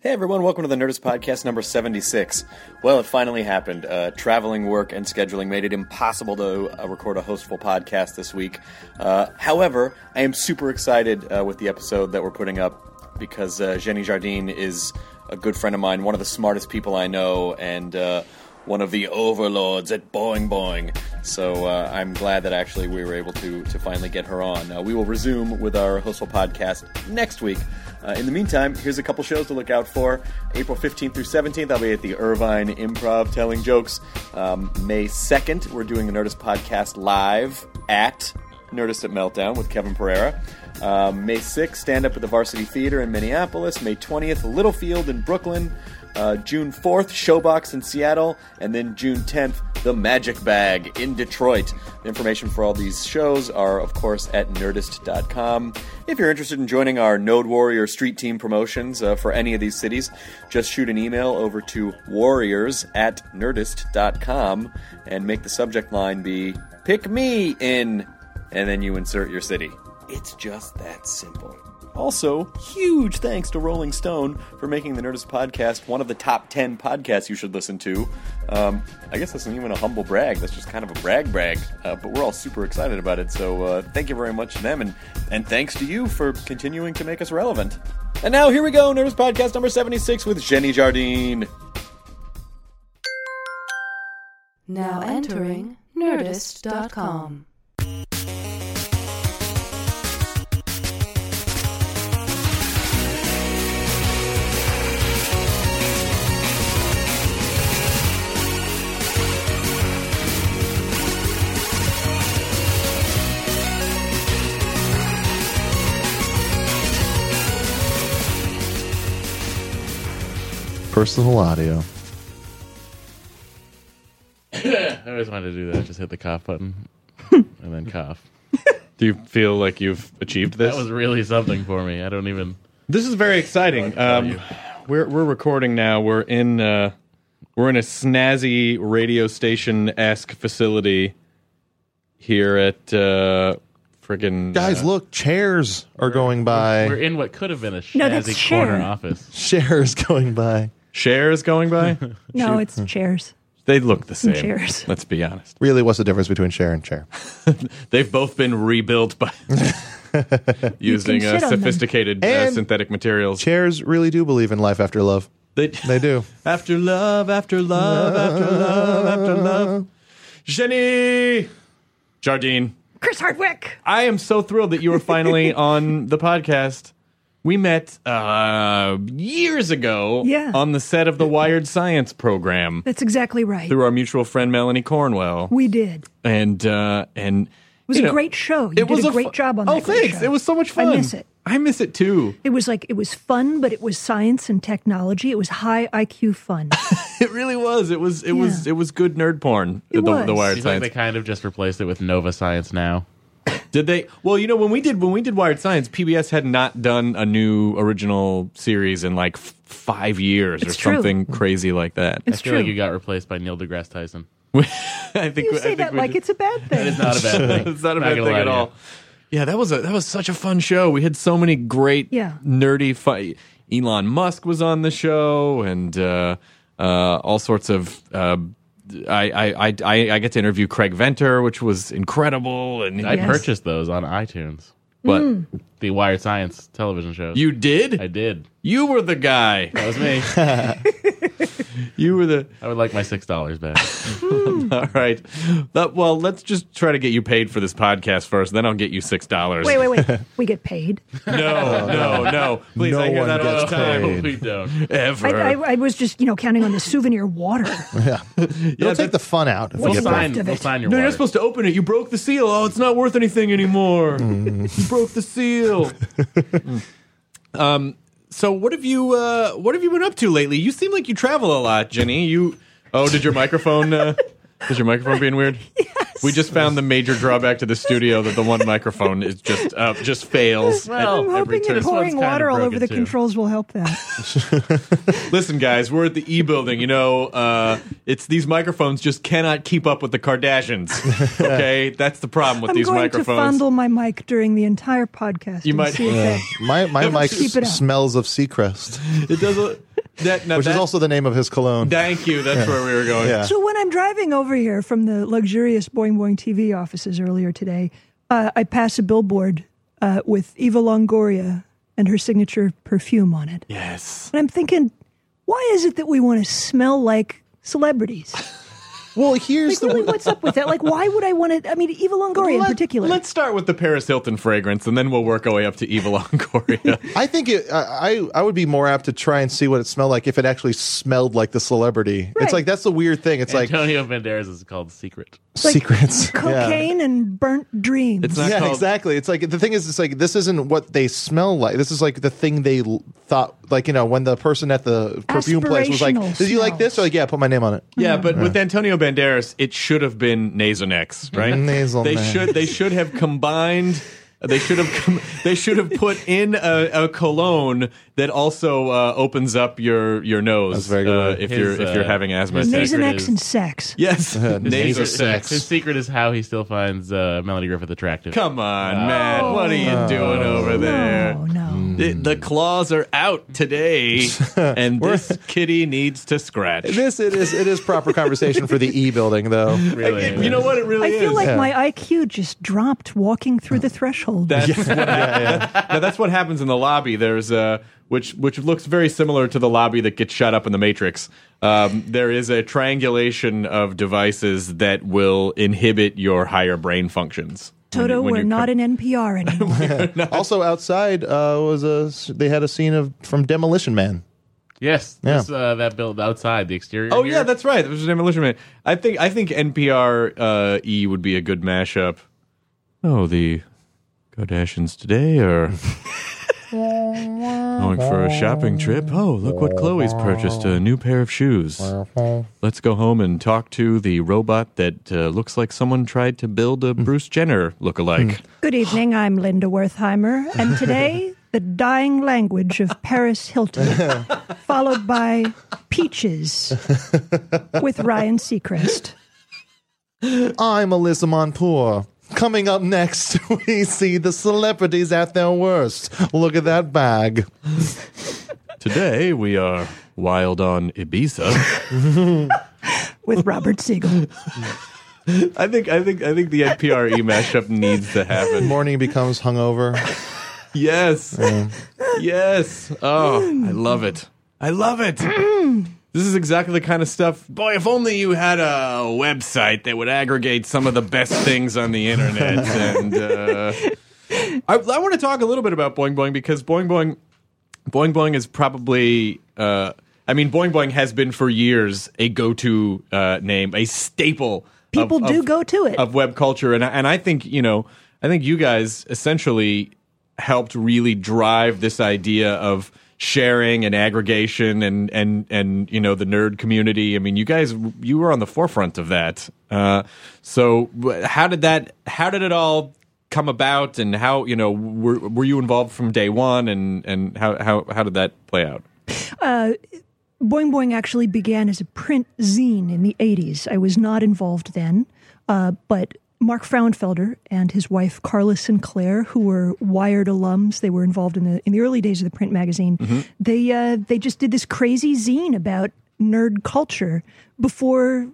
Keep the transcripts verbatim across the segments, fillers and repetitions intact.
Hey everyone, welcome to the Nerdist Podcast number seventy-six. Well, it finally happened. Uh, traveling, work, and scheduling made it impossible to uh, record a hostful podcast this week. Uh, however, I am super excited uh, with the episode that we're putting up because uh, Xeni Jardin is a good friend of mine, one of the smartest people I know, and uh, one of the overlords at Boing Boing. So uh, I'm glad that actually we were able to, to finally get her on. Uh, we will resume with our hostful podcast next week. Uh, in the meantime, here's a couple shows to look out for. April fifteenth through seventeenth, I'll be at the Irvine Improv telling jokes. Um, May second, we're doing the Nerdist Podcast live at Nerdist at Meltdown with Kevin Pereira. Uh, May sixth, stand-up at the Varsity Theater in Minneapolis. May twentieth, Littlefield in Brooklyn. Uh, June fourth, Showbox in Seattle. And then June tenth, The Magic Bag in Detroit. The information for all these shows are, of course, at Nerdist dot com. If you're interested in joining our Node Warrior street team promotions uh, for any of these cities, just shoot an email over to warriors at Nerdist dot com and make the subject line be, "Pick me in," and then you insert your city. It's just that simple. Also, huge thanks to Rolling Stone for making the Nerdist Podcast one of the top ten podcasts you should listen to. Um, I guess that's not even a humble brag. That's just kind of a brag brag. Uh, but we're all super excited about it, so uh, thank you very much to them. And, and thanks to you for continuing to make us relevant. And now, here we go, Nerdist Podcast number seventy-six with Xeni Jardin. Now entering Nerdist dot com. Personal audio. I always wanted to do that. Just hit the cough button and then cough. Do you feel like you've achieved this? That was really something for me. I don't even. This is very exciting. Um, we're we're recording now. We're in uh, we're in a snazzy radio station-esque facility here at uh, friggin' guys. Uh, look, chairs are going by. We're in what could have been a snazzy no, that's corner office. Chairs going by. Chairs going by? No, Shoot. It's chairs. They look the same. Chairs. Let's be honest. Really, what's the difference between chair and chair? They've both been rebuilt by using uh, sophisticated uh, synthetic materials. Chairs really do believe in life after love. They, they do. After love, after love, love, after love, after love. Xeni Jardin. Chris Hardwick. I am so thrilled that you were finally on the podcast. We met uh, years ago yeah. on the set of the Wired Science program. That's exactly right. Through our mutual friend, Melanie Cornwell. We did. And, uh, and it was a know, great show. You it did was a great fu- job on that. Oh, thanks. Show. It was so much fun. I miss it. I miss it, too. It was like, it was fun, but it was science and technology. It was high I Q fun. It really was. It was It yeah. was. It was good nerd porn, it the, was. the Wired Science. Like they kind of just replaced it with Nova Science now. Did they? Well, you know, when we did when we did Wired Science, P B S had not done a new original series in like f- five years it's or true. something crazy like that. It's I feel true. like you got replaced by Neil deGrasse Tyson. I think you say I think that like just, it's a bad thing. That is not a bad thing. It's not a not bad thing at all. Yeah, that was a that was such a fun show. We had so many great yeah. nerdy fun. Elon Musk was on the show, and uh, uh, all sorts of. Uh, I, I I I get to interview Craig Venter, which was incredible, and I yes. purchased those on iTunes. What? Mm. The Wired Science television shows. You did? I did. You were the guy. That was me. You were the... I would like my six dollars back. Mm. All right. But, well, let's just try to get you paid for this podcast first, then I'll get you six dollars. Wait, wait, wait. We get paid? No, no, no. Please, no I hear that all the time. Paid. We don't. Ever. I, I, I was just, you know, counting on the souvenir water. Yeah. You'll yeah, take the fun out. If we'll, we sign, get we'll sign your no, water. No, you're supposed to open it. You broke the seal. Oh, it's not worth anything anymore. Mm. You broke the seal. um. So what have you uh, what have you been up to lately? You seem like you travel a lot, Jenny. You oh, did your microphone? Uh, is your microphone being weird? Yes. We just found the major drawback to the studio that the one microphone is just uh, just fails. Well, at I'm every hoping turn. That pouring water all over the too. controls will help that. Listen, guys, we're at the E building. You know, uh, it's these microphones just cannot keep up with the Kardashians. Okay, that's the problem with I'm these microphones. I'm going to fondle my mic during the entire podcast. You might. Yeah. My my mic smells of Seacrest. It doesn't. That, no, Which that, is also the name of his cologne. Thank you. That's yeah. where we were going. Yeah. So when I'm driving over here from the luxurious Boing Boing T V offices earlier today, uh, I pass a billboard uh, with Eva Longoria and her signature perfume on it. Yes. And I'm thinking, why is it that we want to smell like celebrities? Well, here's like, the really, w- what's up with that? Like, why would I want to? I mean, Eva Longoria Let, in particular. Let's start with the Paris Hilton fragrance, and then we'll work our way up to Eva Longoria. I think it, I I would be more apt to try and see what it smelled like if it actually smelled like the celebrity. Right. It's like that's the weird thing. It's Antonio like Antonio Banderas is called Secret. Like Secrets, cocaine, yeah. and burnt dreams. It's not yeah, called- exactly. It's like the thing is, it's like this isn't what they smell like. This is like the thing they l- thought. Like, you know, when the person at the perfume place was like, "Did you like this?" Or like, "Yeah, put my name on it." Yeah, but yeah. with Antonio Banderas, it should have been Nasonex, right? Nasonex. They should they should have combined. They should have com- they should have put in a, a cologne that also uh, opens up your, your nose. That's very good. Uh, if his, you're if you're uh, having asthma. Nasonex is... and sex. Yes, uh, Nasonex. His secret is how he still finds uh, Melanie Griffith attractive. Come on, oh. man, what are you oh. doing over there? No, no. Mm. The, the claws are out today, and this kitty needs to scratch. This it is it is proper conversation for the E building, though. Really, I, it, you know what it really I is. I feel like yeah. my I Q just dropped walking through the threshold. That's, yeah. What, yeah, yeah. Now, that's what happens in the lobby. There's a which which looks very similar to the lobby that gets shot up in the Matrix. Um, there is a triangulation of devices that will inhibit your higher brain functions. Toto, when you, when we're not co- in N P R anymore. Not. Also, outside uh, was a they had a scene of from Demolition Man. Yes, yeah. This, uh, that build outside the exterior. Oh here. Yeah, that's right. It was Demolition Man. I think I think N P R uh, E would be a good mashup. Oh, the Kardashians today are going for a shopping trip. Oh, look what Chloe's purchased, a new pair of shoes. Let's go home and talk to the robot that uh, looks like someone tried to build a Bruce Jenner lookalike. Good evening, I'm Linda Wertheimer, and today, the dying language of Paris Hilton, followed by Peaches with Ryan Seacrest. I'm Alyssa Montour. Coming up next, we see the celebrities at their worst. Look at that bag. Today, we are wild on Ibiza. With Robert Siegel. I think I think, I think the N P R E mashup needs to happen. Morning becomes hungover. Yes. Mm. Yes. Oh, I love it. I love it. This is exactly the kind of stuff. Boy, if only you had a website that would aggregate some of the best things on the internet. And uh, I, I want to talk a little bit about Boing Boing because Boing Boing, Boing Boing is probably. Uh, I mean, Boing Boing has been for years a go-to uh, name, a staple. People of, do of, go to it of web culture, and and I think you know, I think you guys essentially helped really drive this idea of sharing and aggregation and, and, and, you know, the nerd community. I mean, you guys, you were on the forefront of that. Uh, so how did that, how did it all come about, and how, you know, were were you involved from day one, and, and how, how, how did that play out? Uh, Boing Boing actually began as a print zine in the eighties. I was not involved then, uh, but Mark Frauenfelder and his wife Carla Sinclair, who were Wired alums, they were involved in the in the early days of the print magazine. Mm-hmm. They uh, they just did this crazy zine about nerd culture before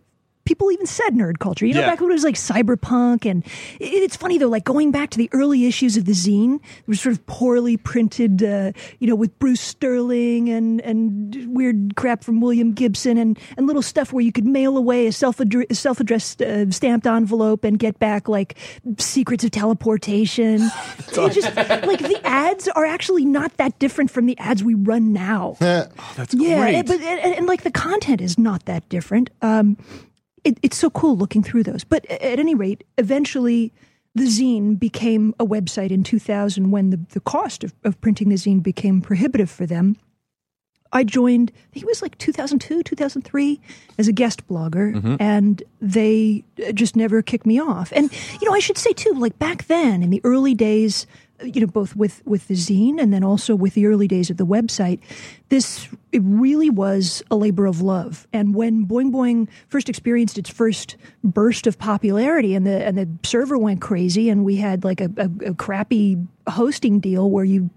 people even said nerd culture. You know, yeah. Back when it was like cyberpunk, and it, it's funny though, like going back to the early issues of the zine, it was sort of poorly printed, uh, you know, with Bruce Sterling and, and weird crap from William Gibson and, and little stuff where you could mail away a self-addre- self-addressed uh, stamped envelope and get back like secrets of teleportation. It just, like, the ads are actually not that different from the ads we run now. Uh, oh, that's yeah, great. And, but, and, and, and like the content is not that different. Um, It, it's so cool looking through those. But at any rate, eventually the zine became a website in two thousand when the, the cost of, of printing the zine became prohibitive for them. I joined, I think it was like two thousand two, two thousand three, as a guest blogger, mm-hmm. and they just never kicked me off. And, you know, I should say, too, like back then in the early days, you know, both with, with the zine and then also with the early days of the website, this, it really was a labor of love. And when Boing Boing first experienced its first burst of popularity and the and the server went crazy and we had like a, a, a crappy hosting deal where you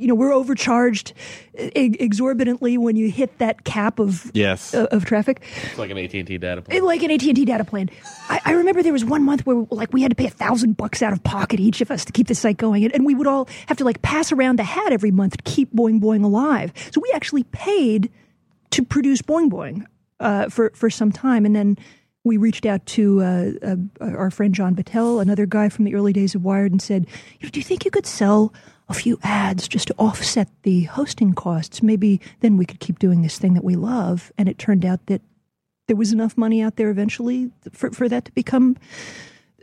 You know, we're overcharged exorbitantly when you hit that cap of yes. uh, of traffic. It's like an A T and T data plan. It, like an A T and T data plan. I, I remember there was one month where like we had to pay a thousand bucks out of pocket each of us to keep the site going, and, and we would all have to like pass around the hat every month to keep Boing Boing alive. So we actually paid to produce Boing Boing uh, for for some time, and then we reached out to uh, uh, our friend John Battelle, another guy from the early days of Wired, and said, "You know, do you think you could sell a few ads just to offset the hosting costs? Maybe then we could keep doing this thing that we love." And it turned out that there was enough money out there eventually for, for that to become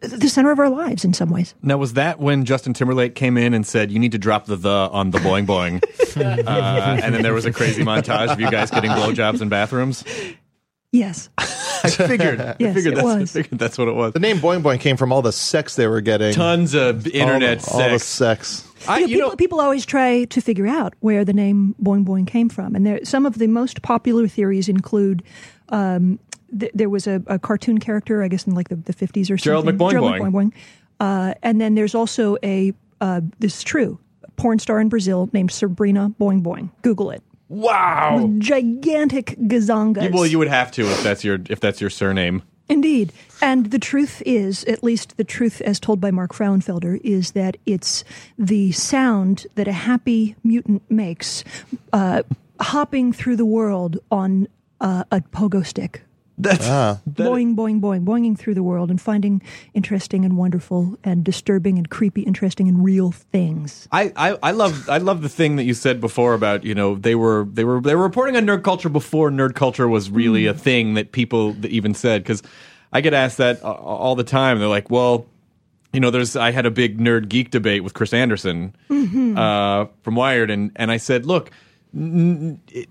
the center of our lives in some ways. Now, was that when Justin Timberlake came in and said, "You need to drop the the on the Boing Boing"? uh, and then there was a crazy montage of you guys getting blowjobs in bathrooms? Yes. I figured. Yes, I figured that's, I figured that's what it was. The name Boing Boing came from all the sex they were getting. Tons of internet all the, sex. All the sex. I, you know, you people, know, people always try to figure out where the name Boing Boing came from. And there, some of the most popular theories include um, th- there was a, a cartoon character, I guess, in like the, the fifties or something. Gerald McBoing Gerald Boing. McBoing. Uh, and then there's also a, uh, this is true, a porn star in Brazil named Sabrina Boing Boing. Google it. Wow. With gigantic gazongas. Well, you would have to if that's your if that's your surname. Indeed. And the truth is, at least the truth as told by Mark Frauenfelder, is that it's the sound that a happy mutant makes uh, hopping through the world on uh, a pogo stick. That's ah, that boing, is- boing, boing, boinging through the world and finding interesting and wonderful and disturbing and creepy, interesting and real things. I, I, I love I love the thing that you said before about, you know, they were they were they were reporting on nerd culture before nerd culture was really mm. a thing that people even said, because I get asked that all the time. They're like, well, you know, there's I had a big nerd geek debate with Chris Anderson mm-hmm. uh, from Wired, and and I said, look. N- it,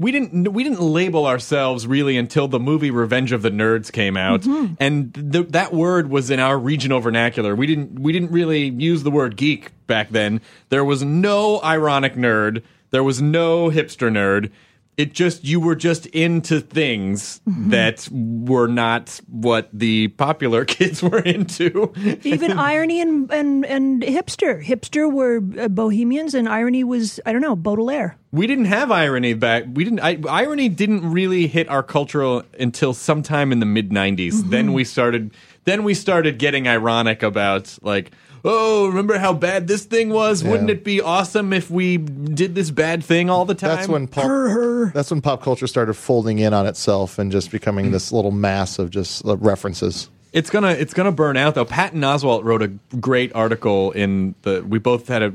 We didn't we didn't label ourselves really until the movie Revenge of the Nerds came out, mm-hmm. and th- that word was in our regional vernacular. We didn't we didn't really use the word geek back then. There was no ironic nerd. There was no hipster nerd. It just you were just into things mm-hmm. that were not what the popular kids were into. Even irony and, and and hipster, hipster were bohemians, and irony was I don't know Baudelaire. We didn't have irony back. We didn't. I, irony didn't really hit our cultural until sometime in the mid nineties. Mm-hmm. Then we started. Then we started getting ironic about like, oh, remember how bad this thing was? Yeah. Wouldn't it be awesome if we did this bad thing all the time? That's when pop. Her. That's when pop culture started folding in on itself and just becoming mm-hmm. this little mass of just uh, references. It's gonna. It's gonna burn out though. Patton Oswalt wrote a great article in the. We both had a.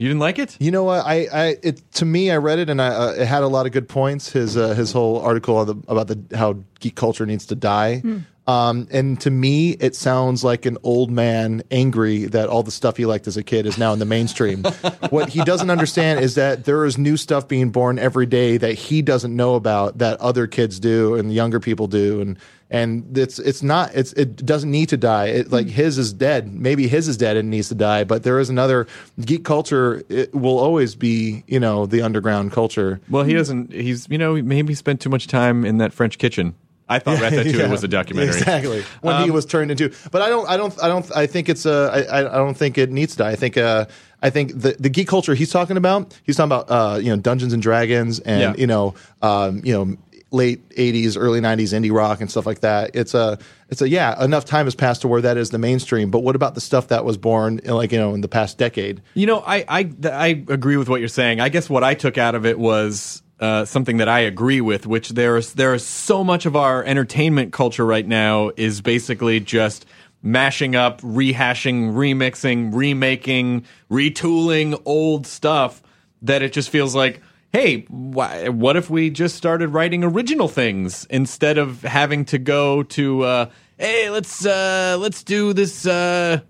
You didn't like it? You know what? I, I, it to me, I read it and I, uh, it had a lot of good points. His, uh, his whole article the, about the how geek culture needs to die. Mm. Um, and to me, it sounds like an old man angry that all the stuff he liked as a kid is now in the mainstream. What he doesn't understand is that there is new stuff being born every day that he doesn't know about, that other kids do and younger people do. And, and it's, it's not, it's, it doesn't need to die. It, like, his is dead. Maybe his is dead and needs to die, but there is another geek culture. It will always be, you know, the underground culture. Well, he doesn't, he's, you know, maybe spent too much time in that French kitchen. I thought yeah, Ratatouille yeah, was a documentary. Exactly. When um, he was turned into, but I don't, I don't, I don't, I think it's a, I, I don't think it needs to die. I think, uh, I think the, the geek culture he's talking about, he's talking about, uh, you know, Dungeons and Dragons and, yeah. you know, um, you know, late eighties, early nineties indie rock and stuff like that. It's a, it's a, yeah, enough time has passed to where that is the mainstream. But what about the stuff that was born, in, like, you know, in the past decade? You know, I, I, I agree with what you're saying. I guess what I took out of it was, Uh, something that I agree with, which there is there is so much of our entertainment culture right now is basically just mashing up, rehashing, remixing, remaking, retooling old stuff, that it just feels like, hey, wh- what if we just started writing original things instead of having to go to, uh, hey, let's uh, let's do this... Uh,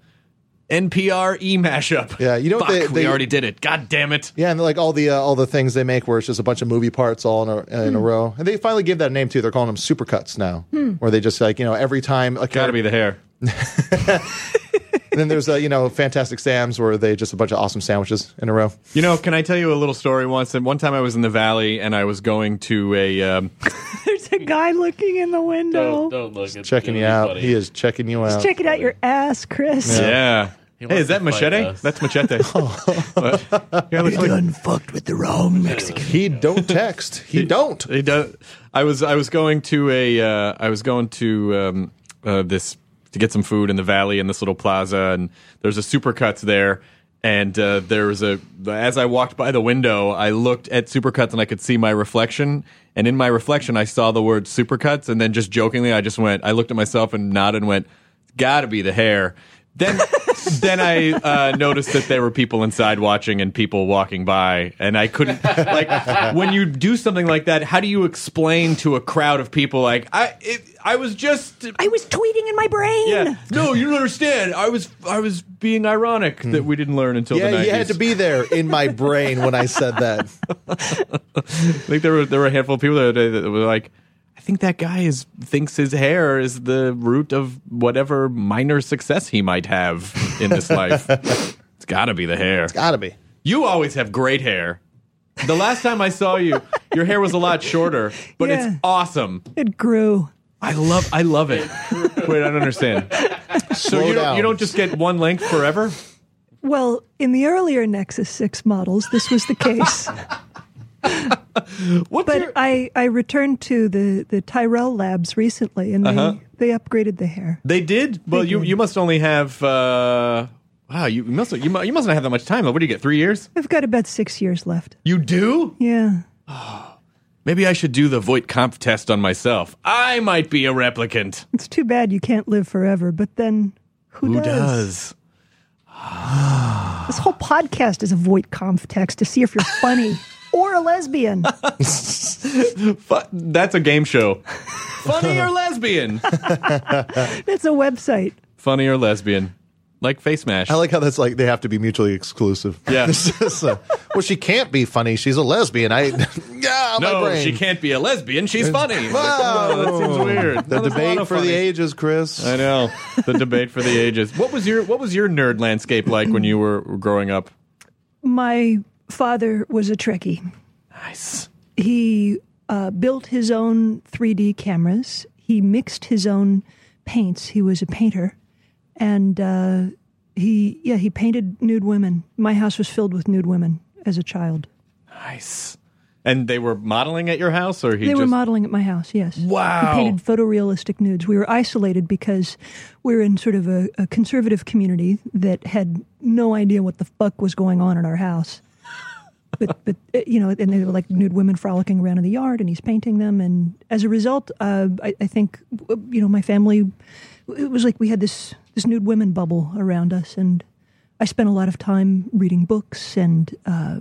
N P R e mashup. Yeah, you know Fuck, they, they we already did it. God damn it! Yeah, and like all the uh, all the things they make, where it's just a bunch of movie parts all in a, in mm. a row, and they finally gave that a name too. They're calling them supercuts now, mm. where they just, like, you know, every time a gotta character- be the hair. And then there's uh, you know, Fantastic Sam's, where they just a bunch of awesome sandwiches in a row. You know, can I tell you a little story once? And one time I was in the Valley and I was going to a. Um, There's a guy looking in the window. Don't, don't look. He's checking you out. Funny. He is checking you He's out. He's checking out your ass, Chris. Yeah. yeah. He hey, is that Machete? Us. That's Machete. But, yeah, you done fucked with the wrong Mexican. He don't text. He, he don't. He don't. I was I was going to a uh, I was going to um, uh, this to get some food in the Valley in this little plaza, and there's a Supercuts there, and uh, there was a as I walked by the window, I looked at Supercuts and I could see my reflection, and in my reflection I saw the word Supercuts, and then just jokingly I just went I looked at myself and nodded and went, gotta be the hair. Then, then I uh, noticed that there were people inside watching and people walking by, and I couldn't, like, when you do something like that, how do you explain to a crowd of people, like, I it, I was just... I was tweeting in my brain! Yeah. No, you don't understand. I was I was being ironic that we didn't learn until yeah, the nineties. Yeah, you had to be there in my brain when I said that. I think there were, there were a handful of people that, that were like, I think that guy is thinks his hair is the root of whatever minor success he might have in this life. It's got to be the hair. It's got to be. You always have great hair. The last time I saw you, your hair was a lot shorter, but yeah. It's awesome. It grew. I love I love it. Wait, I don't understand. So you don't, you don't just get one length forever? Well, in the earlier Nexus six models, this was the case. What's but your... I, I returned to the, the Tyrell Labs recently, and uh-huh. they, they upgraded the hair. They did? Well, they you, did. you must only have uh, wow you must you you must not have that much time. What do you get? Three years? I've got about six years left. You do? Yeah. Oh, maybe I should do the Voight Kampf test on myself. I might be a replicant. It's too bad you can't live forever. But then, who, who does? does? This whole podcast is a Voight Kampf test to see if you're funny. Or a lesbian. That's a game show. Funny or lesbian? That's a website. Funny or lesbian. Like Face Mash. I like how that's like they have to be mutually exclusive. Yeah. Just, uh, well, she can't be funny. She's a lesbian. I yeah, No, my brain. She can't be a lesbian. She's funny. Wow. That seems weird. The well, debate for funny. the ages, Chris. I know. The debate for the ages. What was your what was your nerd landscape like when you were growing up? My father was a Trekkie. Nice. He uh, built his own three D cameras. He mixed his own paints. He was a painter, and uh, he yeah he painted nude women. My house was filled with nude women as a child. Nice. And they were modeling at your house, or he? They just... were modeling at my house. Yes. Wow. He painted photorealistic nudes. We were isolated because we were in sort of a, a conservative community that had no idea what the fuck was going on in our house. But, but you know, and they were like nude women frolicking around in the yard, and he's painting them. And as a result, uh, I, I think, you know, my family, it was like we had this, this nude women bubble around us. And I spent a lot of time reading books and uh,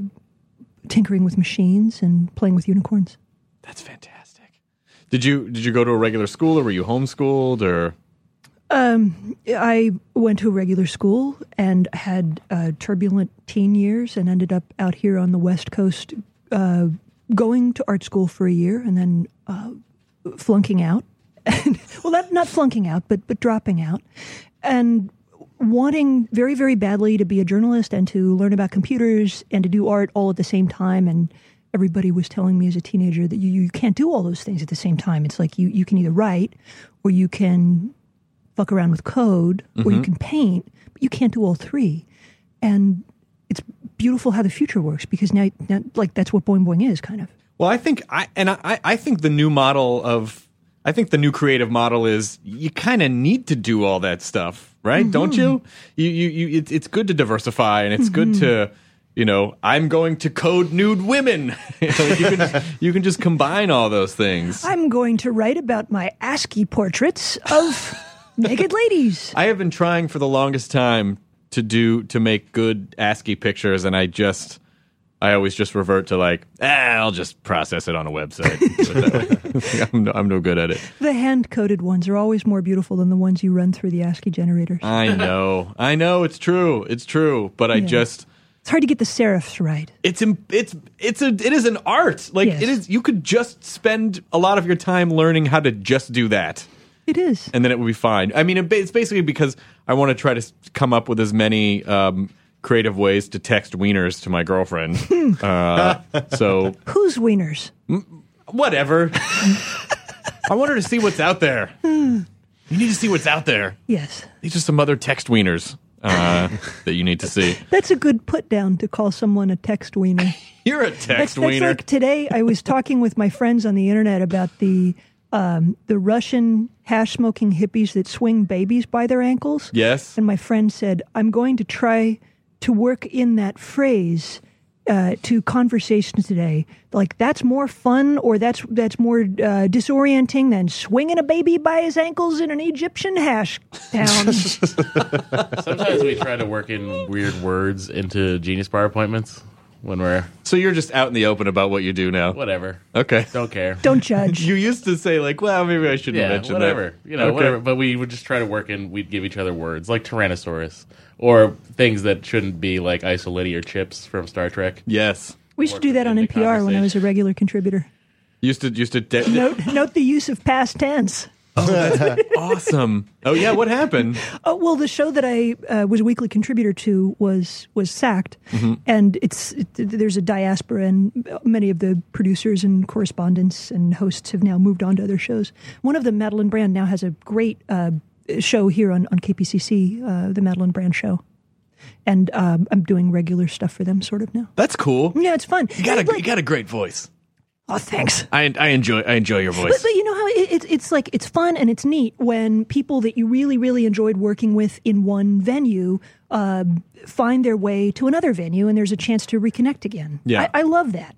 tinkering with machines and playing with unicorns. That's fantastic. Did you did you go to a regular school, or were you homeschooled, or? Um, I went to a regular school and had uh, turbulent teen years, and ended up out here on the West Coast, uh, going to art school for a year, and then uh, flunking out. well, not, not flunking out, but but dropping out, and wanting very, very badly to be a journalist and to learn about computers and to do art all at the same time. And everybody was telling me as a teenager that you, you can't do all those things at the same time. It's like you, you can either write, or you can fuck around with code, mm-hmm. or you can paint, but you can't do all three. And it's beautiful how the future works, because now, now like, that's what Boing Boing is, kind of. Well, I think, I and I, I think the new model of, I think the new creative model is you kind of need to do all that stuff, right? Mm-hmm. Don't you? You, you, you it, it's good to diversify, and it's mm-hmm. good to, you know, I'm going to code nude women. you, can, you can just combine all those things. I'm going to write about my ASCII portraits of naked ladies. I have been trying for the longest time to do to make good ASCII pictures, and I just. I always just revert to like, ah, I'll just process it on a website. I'm, no, I'm no good at it. The hand-coded ones are always more beautiful than the ones you run through the ASCII generators. I know. I know. It's true. It's true. But I yeah. just... It's hard to get the serifs right. It's it's it's a it is an art. Like, yes. it is. You could just spend a lot of your time learning how to just do that. It is. And then it would be fine. I mean, it's basically because I want to try to come up with as many... Um, creative ways to text wieners to my girlfriend. uh, so who's wieners? M- whatever. I want her to see what's out there. You need to see what's out there. Yes. These are some other text wieners uh, that you need to see. That's a good put down to call someone a text wiener. You're a text that's, wiener. That's like today I was talking with my friends on the internet about the um, the Russian hash-smoking hippies that swing babies by their ankles. Yes. And my friend said, I'm going to try... to work in that phrase uh, to conversations today, like that's more fun, or that's that's more uh, disorienting than swinging a baby by his ankles in an Egyptian hash town. Sometimes we try to work in weird words into Genius Bar appointments when we're. So you're just out in the open about what you do now. Whatever. Okay. Don't care. Don't judge. You used to say like, well, maybe I shouldn't yeah, mention whatever. That. You know, okay. Whatever. But we would just try to work in. We'd give each other words like Tyrannosaurus. Or things that shouldn't be, like isolati or chips from Star Trek. Yes. We used to do that on N P R when I was a regular contributor. Used to... used to de- note, note the use of past tense. Oh, that's awesome. Oh, yeah, what happened? Oh, well, the show that I uh, was a weekly contributor to was was sacked, mm-hmm. and it's it, there's a diaspora, and many of the producers and correspondents and hosts have now moved on to other shows. One of them, Madeline Brand, now has a great... Uh, show here on, on K P C C, uh, the Madeline Brand show. And um, I'm doing regular stuff for them sort of now. That's cool. Yeah, it's fun. You got, a, like, you got a great voice. Oh, thanks. I I enjoy I enjoy your voice. But, but you know how it, it, it's like it's fun and it's neat when people that you really, really enjoyed working with in one venue uh, find their way to another venue and there's a chance to reconnect again. Yeah. I, I love that.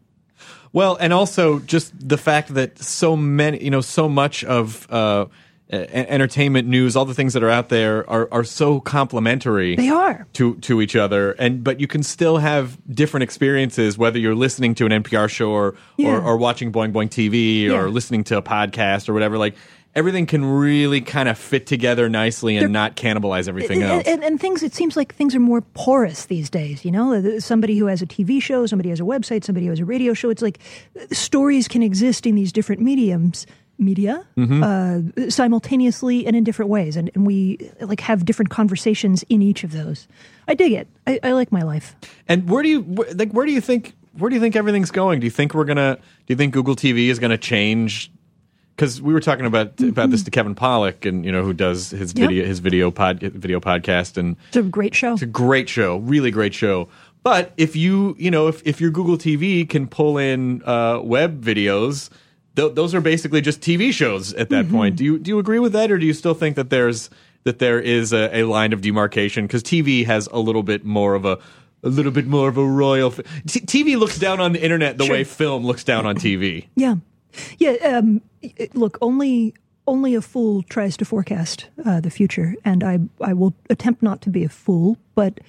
Well, and also just the fact that so many, you know, so much of... Uh, entertainment news, all the things that are out there are, are so complementary they are to, to each other, and but you can still have different experiences whether you're listening to an N P R show or yeah. or, or watching Boing Boing T V yeah. or listening to a podcast or whatever. Like everything can really kind of fit together nicely and They're, not cannibalize everything and, else and, and things it seems like things are more porous these days, you know, somebody who has a T V show, somebody has a website, somebody who has a radio show. It's like stories can exist in these different mediums media mm-hmm. uh, simultaneously and in different ways, and, and we like have different conversations in each of those. I dig it. I, I like my life. And where do you wh- like? Where do you think? Where do you think everything's going? Do you think we're gonna? Do you think Google T V is gonna change? Because we were talking about mm-hmm. about this to Kevin Pollak, and you know who does his yep. video his video pod video podcast, and it's a great show. It's a great show, really great show. But if you you know if if your Google T V can pull in uh, web videos. Th- those are basically just T V shows at that mm-hmm. point. Do you do you agree with that, or do you still think that there's that there is a, a line of demarcation because T V has a little bit more of a a little bit more of a royal fi- T- TV looks down on the internet the sure. way film looks down on T V. Yeah, yeah. Um, it, look, only only a fool tries to forecast uh, the future, and I I will attempt not to be a fool, but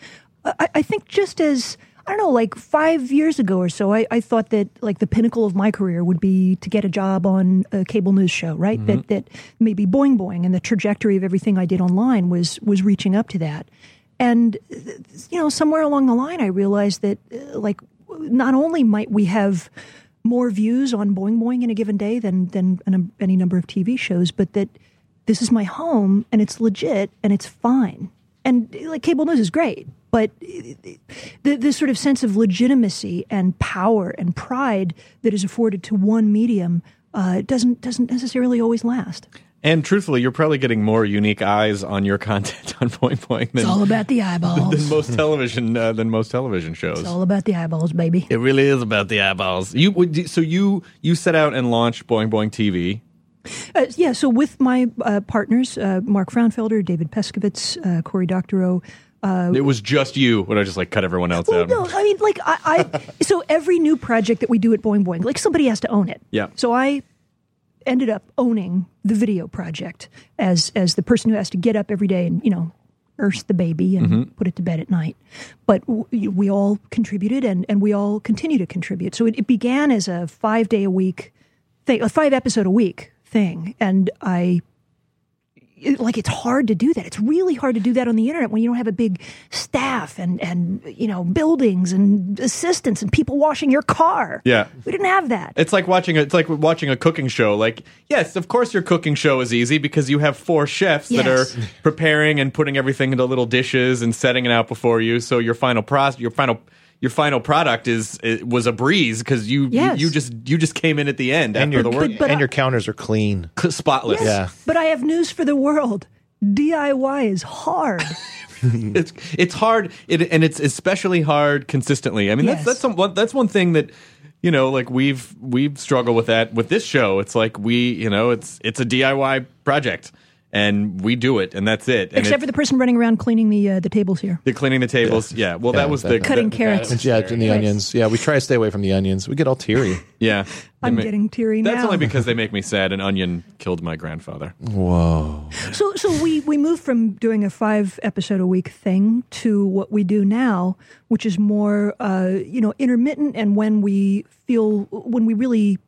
I, I think just as I don't know, like five years ago or so, I, I thought that like the pinnacle of my career would be to get a job on a cable news show, right? Mm-hmm. That that maybe Boing Boing and the trajectory of everything I did online was was reaching up to that. And, you know, somewhere along the line, I realized that uh, like not only might we have more views on Boing Boing in a given day than than an, any number of T V shows, but that this is my home and it's legit and it's fine. And like cable news is great, but this sort of sense of legitimacy and power and pride that is afforded to one medium uh, doesn't doesn't necessarily always last. And truthfully, you're probably getting more unique eyes on your content on Boing Boing. Than, it's all about the eyeballs. Than most television uh, than most television shows. It's all about the eyeballs, baby. It really is about the eyeballs. You so you you set out and launched Boing Boing T V. Uh, yeah, so with my uh, partners, uh, Mark Frauenfelder, David Peskovitz, uh, Cory Doctorow. Uh, it was just you. Would I just like cut everyone else well, out? No, I mean, like I, I so every new project that we do at Boing Boing, like somebody has to own it. Yeah. So I ended up owning the video project as as the person who has to get up every day and, you know, nurse the baby and mm-hmm. put it to bed at night. But w- we all contributed and, and we all continue to contribute. So it, it began as a five day a week thing, a five episode a week thing. And I, it, like, it's hard to do that. It's really hard to do that on the internet when you don't have a big staff and, and, you know, buildings and assistants and people washing your car. Yeah. We didn't have that. It's like watching a, it's like watching a cooking show. Like, yes, of course your cooking show is easy because you have four chefs yes. that are preparing and putting everything into little dishes and setting it out before you. So your final process, your final... Your final product is it was a breeze because you, yes. you you just you just came in at the end and after your, the work. But, but and I, your counters are clean, spotless. Yes, yeah. But I have news for the world: D I Y is hard. it's it's hard, it, and it's especially hard consistently. I mean, yes. that's that's some, one, that's one thing that you know, like we've we've struggled with that with this show. It's like we, you know, it's it's a D I Y project. And we do it, and that's it. And except for the person running around cleaning the uh, the tables here. The cleaning the tables, yeah. yeah. Well, yeah, that was exactly. the cutting the, carrots, and yeah, and the yes. onions. Yeah, we try to stay away from the onions. We get all teary. yeah, I'm ma- getting teary now. That's only because they make me sad. An onion killed my grandfather. Whoa. So, so we we moved from doing a five episode a week thing to what we do now, which is more, uh, you know, intermittent, and when we feel when we really.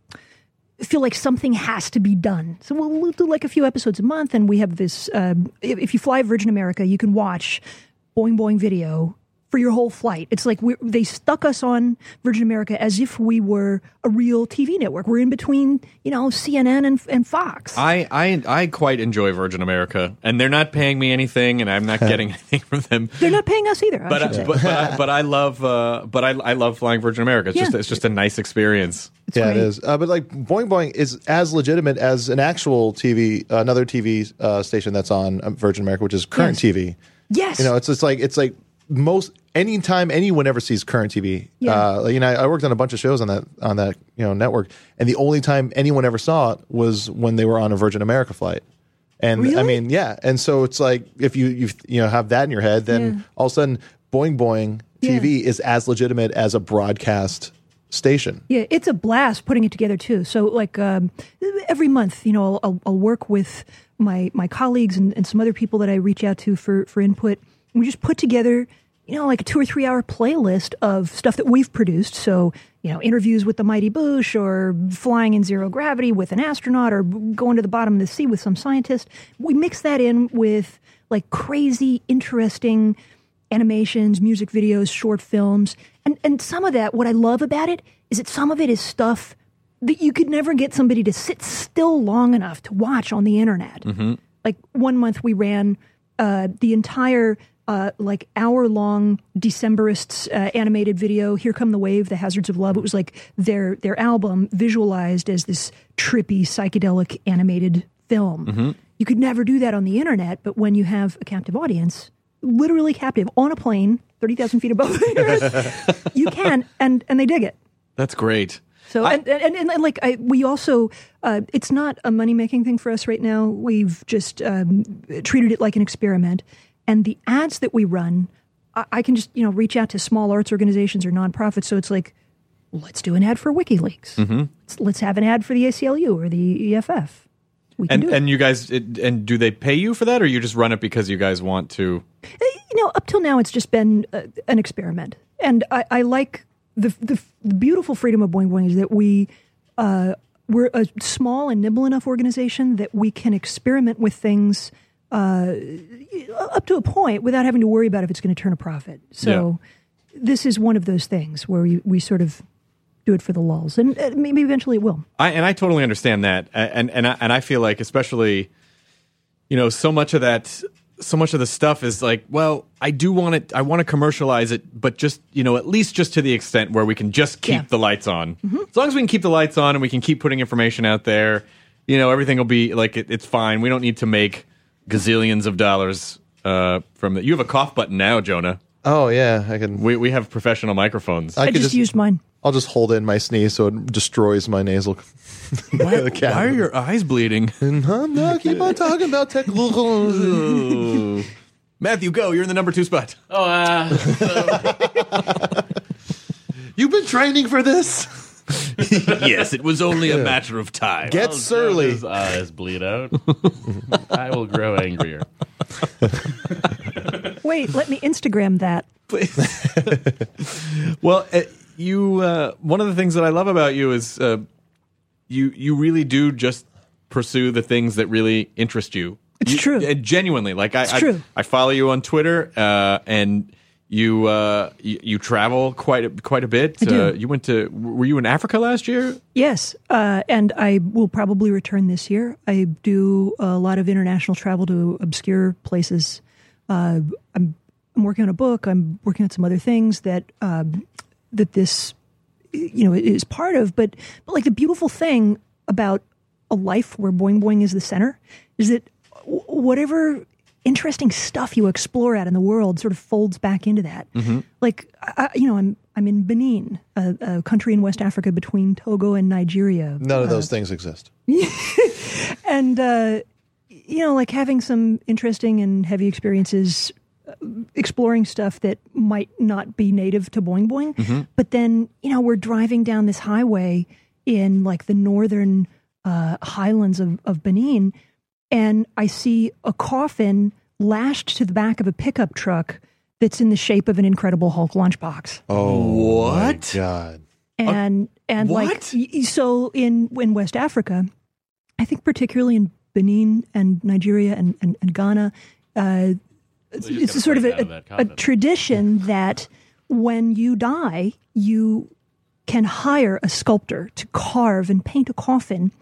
feel like something has to be done. So we'll, we'll do like a few episodes a month, and we have this, um, if, if you fly Virgin America, you can watch Boing Boing video for your whole flight. It's like we're, they stuck us on Virgin America as if we were a real T V network. We're in between, you know, C N N and, and Fox. I, I I quite enjoy Virgin America, and they're not paying me anything, and I'm not getting anything from them. They're not paying us either. But I, I, but, but, I, but I love uh, but I I love flying Virgin America. It's yeah. just it's just a nice experience. It's yeah, funny. It is. Uh, but like Boing Boing is as legitimate as an actual T V, uh, another T V uh, station that's on Virgin America, which is Current yes. T V. Yes, you know, it's just like it's like. Most anytime anyone ever sees Current T V, yeah. uh, you know, I worked on a bunch of shows on that on that you know network, and the only time anyone ever saw it was when they were on a Virgin America flight. And really? I mean, yeah, and so it's like if you you you know have that in your head, then yeah. all of a sudden Boing Boing T V yeah. is as legitimate as a broadcast station. Yeah, it's a blast putting it together too. So like um, every month, you know, I'll, I'll work with my my colleagues and, and some other people that I reach out to for for input. We just put together, you know, like a two or three hour playlist of stuff that we've produced. So, you know, interviews with the mighty Bush or flying in zero gravity with an astronaut or going to the bottom of the sea with some scientist. We mix that in with like crazy, interesting animations, music videos, short films. And, and some of that, what I love about it is that some of it is stuff that you could never get somebody to sit still long enough to watch on the internet. Mm-hmm. Like one month we ran uh, the entire... Uh, like hour-long Decemberists uh, animated video, Here Come the Wave, The Hazards of Love. It was like their their album visualized as this trippy, psychedelic animated film. Mm-hmm. You could never do that on the internet, but when you have a captive audience, literally captive, on a plane, thirty thousand feet above the earth, you can, and, and they dig it. That's great. So I, and, and, and, and like I, we also, uh, it's not a money-making thing for us right now. We've just um, treated it like an experiment. And the ads that we run, I-, I can just, you know, reach out to small arts organizations or nonprofits. So it's like, let's do an ad for WikiLeaks. Mm-hmm. Let's, let's have an ad for the A C L U or the E F F. We can and, do it. And you guys, it, and do they pay you for that or you just run it because you guys want to? You know, up till now, it's just been uh, an experiment. And I, I like the, the the beautiful freedom of Boing Boing is that we uh, we're a small and nimble enough organization that we can experiment with things uh, up to a point without having to worry about if it's going to turn a profit. So yeah. This is one of those things where we, we sort of do it for the lulz, and maybe eventually it will. I, and I totally understand that, and and I, and I feel like especially, you know, so much of that. So much of the stuff is like, well, I do want it. I want to commercialize it, but just, you know, at least just to the extent where we can just keep yeah. the lights on. Mm-hmm. As long as we can keep the lights on and we can keep putting information out there, you know, everything will be like, it, it's fine. We don't need to make gazillions of dollars uh, from that. You have a cough button now, Jonah. Oh, yeah. I can. We, we have professional microphones. I, I just, just used mine. I'll just hold in my sneeze so it destroys my nasal. Why, why are your eyes bleeding? I'm not, keep on talking about technology. Matthew, go. You're in the number two spot. Oh, uh, uh. You've been training for this? Yes, it was only a matter of time. Get I'll surly. His eyes bleed out. I will grow angrier. Wait, let me Instagram that. Please. Well, uh, you. Uh, one of the things that I love about you is uh, you. You really do just pursue the things that really interest you. It's you, true. Uh, genuinely, like I, I, I follow you on Twitter, uh, and you, uh, you you travel quite a, quite a bit. I do. Uh, you went to. Were you in Africa last year? Yes, uh, and I will probably return this year. I do a lot of international travel to obscure places. Uh, I'm, I'm working on a book. I'm working on some other things that um, that this, you know, is part of. But, but like the beautiful thing about a life where Boing Boing is the center is that w- whatever interesting stuff you explore out in the world sort of folds back into that. Mm-hmm. Like, I, you know, I'm I'm in Benin, a, a country in West Africa between Togo and Nigeria. None of those uh, things exist. and. Uh, You know, like having some interesting and heavy experiences, uh, exploring stuff that might not be native to Boing Boing. Mm-hmm. But then, you know, we're driving down this highway in like the northern uh, highlands of, of Benin, and I see a coffin lashed to the back of a pickup truck that's in the shape of an Incredible Hulk lunchbox. Oh, what? My God. And, uh, and what? like, so in, in West Africa, I think particularly in Benin and Nigeria and, and, and Ghana, uh, it's, it's sort of a, of a tradition that when you die, you can hire a sculptor to carve and paint a coffin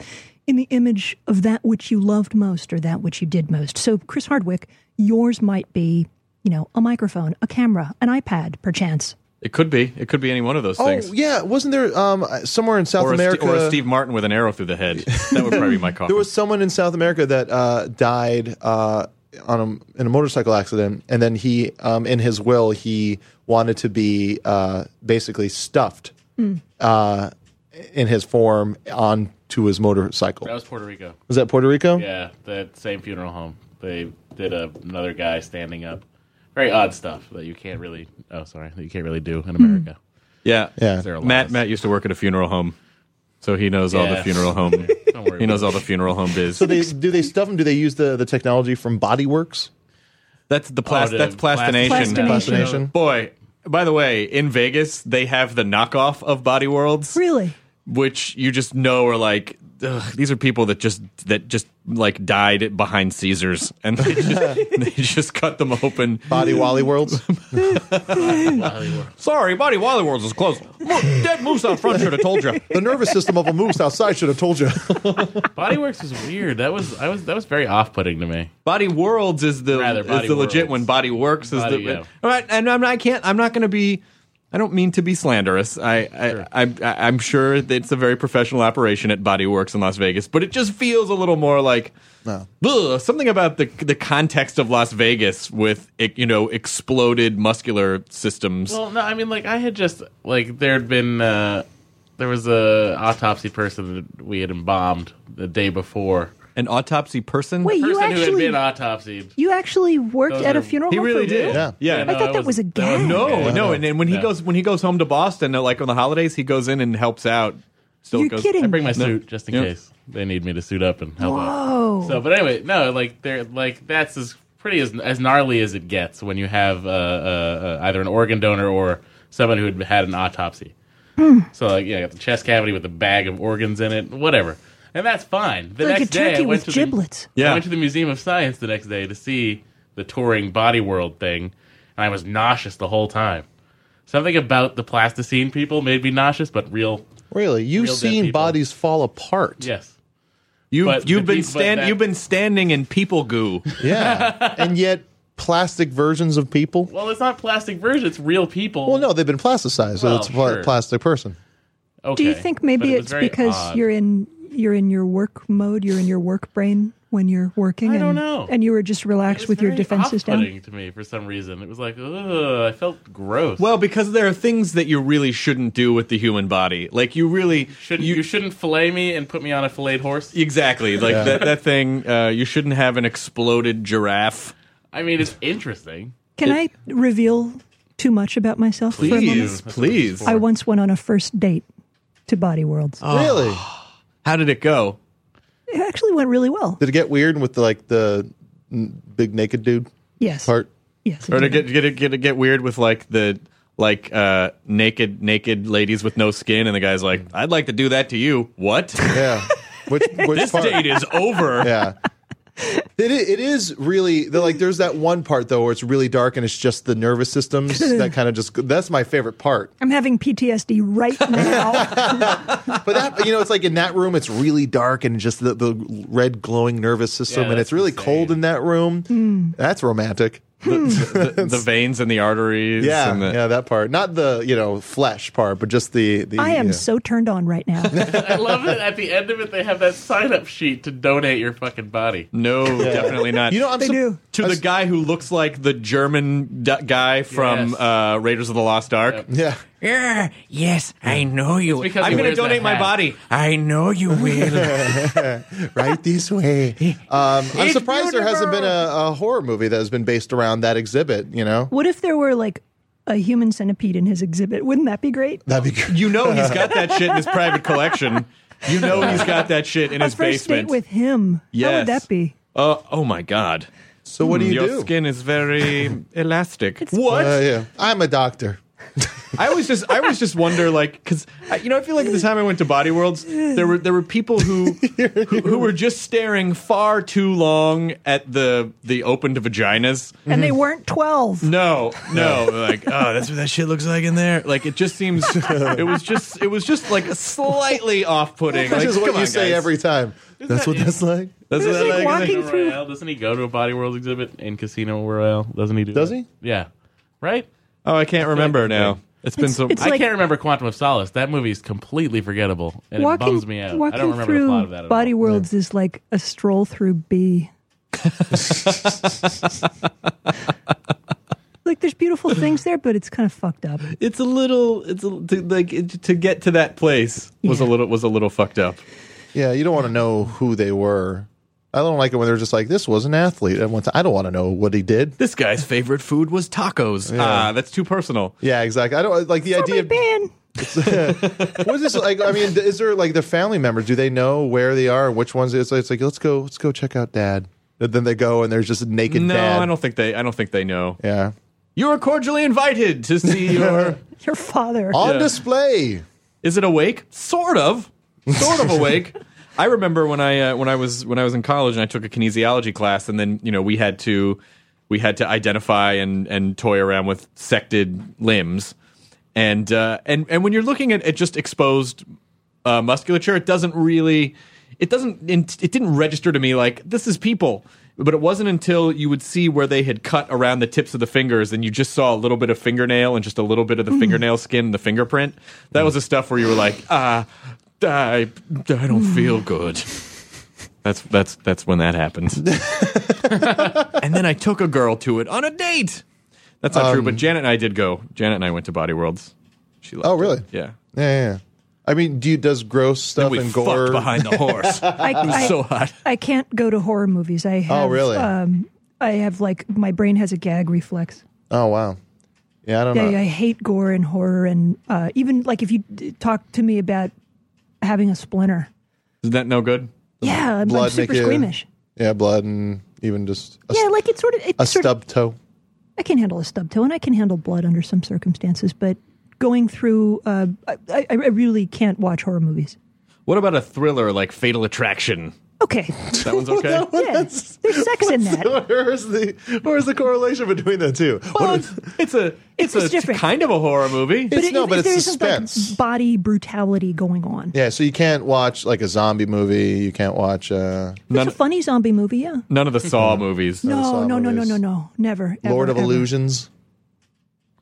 in the image of that which you loved most or that which you did most. So, Chris Hardwick, yours might be, you know, a microphone, a camera, an iPad, perchance. It could be. It could be any one of those oh, things. Oh, yeah. Wasn't there um, somewhere in South or America... St- or a Steve Martin with an arrow through the head. That would probably be my coffin. There was someone in South America that uh, died uh, on a, in a motorcycle accident, and then he, um, in his will, he wanted to be uh, basically stuffed mm. uh, in his form onto his motorcycle. That was Puerto Rico. Was that Puerto Rico? Yeah, that same funeral home. They did a, another guy standing up. Very odd stuff that you can't really. Oh, sorry, that you can't really do in America. Yeah, yeah. Matt, Matt used to work at a funeral home, so he knows yeah. all the funeral home. Don't worry he knows it. all the funeral home biz. So they do they stuff them? Do they use the, the technology from Body Works? That's the plas- oh, that's plastination. Plastination. plastination. Boy, by the way, in Vegas they have the knockoff of Body Worlds. Really? Which you just know are like. Ugh, these are people that just that just like died behind Caesars, and they just, they just cut them open. Body Wally Worlds. Wally World. Sorry, Body Wally Worlds is closed. Dead moose out front should have told you. The nervous system of a moose outside should have told you. Body Works is weird. That was I was that was very off-putting to me. Body Worlds is the Rather, is the worlds. legit one. Body Works is body, the yeah. all right. And I'm I can't I'm not going to be. I don't mean to be slanderous. I, sure. I, I, I, I'm sure it's a very professional operation at Body Works in Las Vegas, but it just feels a little more like no. ugh, something about the the context of Las Vegas with, you know, exploded muscular systems. Well, no, I mean, like I had just like there had been uh, there was a autopsy person that we had embalmed the day before. An autopsy person? Wait, person you actually, who had been autopsied. You actually worked Those at are, a funeral home? He really did. Yeah. yeah. yeah no, I thought that was a gag. No, yeah. no. And, and when no. he goes when he goes home to Boston, like on the holidays, he goes in and helps out. Still You're goes, kidding. I bring my suit no. just in yeah. case. They need me to suit up and help Whoa. out. So, but anyway, no, like they're like that's as pretty as, as gnarly as it gets when you have uh, uh, uh, either an organ donor or someone who had had an autopsy. Mm. So, like, yeah, I got the chest cavity with a bag of organs in it, whatever. And that's fine. The like next a turkey day, I went, with to giblets. The, yeah. I went to the Museum of Science the next day to see the touring Body World thing, and I was nauseous the whole time. Something about the plasticine people made me nauseous, but real. Really, you've real seen bodies fall apart. Yes. You but you've been stand that, you've been standing in people goo. Yeah. And yet plastic versions of people? Well, it's not plastic versions, it's real people. Well, no, they've been plasticized, well, so it's a sure. plastic person. Okay. Do you think maybe it it's because odd. you're in you're in your work mode, you're in your work brain when you're working I and, don't know. And you were just relaxed with your defenses down? It was very off-putting to me for some reason. It was like, ugh, I felt gross. Well, because there are things that you really shouldn't do with the human body. Like, you really... Shouldn't, you, you shouldn't fillet me and put me on a filleted horse? Exactly. Like, yeah. that, that thing, uh, you shouldn't have an exploded giraffe. I mean, it's interesting. Can it, I reveal too much about myself please, for a moment? Please, please. I once went on a first date to Body Worlds. Oh. Really? How did it go? It actually went really well. Did it get weird with the, like the n- big naked dude? Yes. Part. Yes. It or did it get, get it get it get weird with like the like uh, naked naked ladies with no skin, and the guy's like, "I'd like to do that to you." What? Yeah. Which, which this part? Date is over. Yeah. It it is really like there's that one part though where it's really dark and it's just the nervous systems that kind of just that's my favorite part. I'm having P T S D right now. But that you know it's like in that room it's really dark and just the, the red glowing nervous system yeah, and it's really insane. Cold in that room. Mm. That's romantic. The, the, the veins and the arteries. Yeah, and the, yeah, that part. Not the, you know, flesh part, but just the... the I am you know. so turned on right now. I love it. At the end of it, they have that sign-up sheet to donate your fucking body. No, yeah. definitely not. You know, I'm they so, do. To was, the guy who looks like the German d- guy from yes. uh, Raiders of the Lost Ark. Yep. Yeah. Uh, yes, I know you. I'm going to donate my body. I know you will. Right this way. Um, I'm it's surprised beautiful. There hasn't been a, a horror movie that has been based around that exhibit, you know? What if there were, like, a human centipede in his exhibit? Wouldn't that be great? That'd be great. You know he's got that shit in his private collection. You know he's got that shit in his basement. A first date with him. Yes. How would that be? Uh, oh, my God. So what do you Your do? Your skin is very elastic. It's what? Uh, yeah. I'm a doctor. I always just, I always just wonder, like, because you know, I feel like at the time I went to Body Worlds, there were there were people who who, who were just staring far too long at the the opened vaginas, and mm-hmm. they weren't twelve. No, no, like, oh, that's what that shit looks like in there. Like, it just seems, it was just, it was just like slightly off-putting. Which is what you say every time. That's what that's like. That's what that's like. Doesn't he go to a Body Worlds exhibit in Casino Royale? Doesn't he do? Does he? Yeah, right. Oh, I can't remember now. It's been it's, so. It's I like, can't remember Quantum of Solace. That movie is completely forgettable, and walking, it bums me out. I don't remember the plot of that at all. Body Worlds yeah. is like a stroll through B. Like, there's beautiful things there, but it's kind of fucked up. It's a little. It's a, to, like it, to get to that place yeah. was a little was a little fucked up. Yeah, you don't want to know who they were. I don't like it when they're just like, this was an athlete. I don't want to know what he did. This guy's favorite food was tacos. Yeah. Ah, that's too personal. Yeah, exactly. I don't like the Where idea. Of, been? What is this like? I mean, is there like the family members? Do they know where they are and which ones? It's like, it's like let's go, let's go check out Dad. And then they go and there's just a naked no, dad. No, I don't think they. I don't think they know. Yeah, you are cordially invited to see your your father on yeah. display. Is it awake? Sort of. Sort of awake. I remember when I uh, when I was when I was in college and I took a kinesiology class, and then you know we had to we had to identify and, and toy around with sected limbs, and uh, and and when you're looking at, at just exposed uh, musculature, it doesn't really it doesn't it didn't register to me like this is people. But it wasn't until you would see where they had cut around the tips of the fingers and you just saw a little bit of fingernail and just a little bit of the mm. fingernail skin and the fingerprint. That mm. was the stuff where you were like, ah. Uh, I, I don't feel good. That's that's that's when that happens. And then I took a girl to it on a date. That's not um, true, but Janet and I did go. Janet and I went to Body Worlds. She loved. Oh, really? Yeah. yeah, yeah, yeah. I mean, do you, does gross stuff and, and gore fucked behind the horse? I, it was I, so hot. I can't go to horror movies. I have, oh, really? Um, I have like my brain has a gag reflex. Oh wow. Yeah, I don't yeah, know. Yeah, I hate gore and horror, and uh, even like if you d- talk to me about. Having a splinter. Is that no good? Yeah, I'm, blood I'm super it, squeamish. Yeah, blood and even just a, yeah, like it's sort of it's a sort stub of, toe. I can handle a stub toe, and I can handle blood under some circumstances, but going through, uh, I, I really can't watch horror movies. What about a thriller like Fatal Attraction? Okay. That one's okay? That one, yeah, that's, there's sex in that. Where's the, where's the correlation between the two? Well, is, it's a it's, it's a kind of a horror movie. It's, it's, no, but it's suspense. Like body brutality going on. Yeah, so you can't watch like a zombie movie. You can't watch... Uh, it's a funny zombie movie, yeah. None of the Saw movies. No, Saw no, no, movies. no, no, no, no. Never, ever, Lord of ever. Illusions.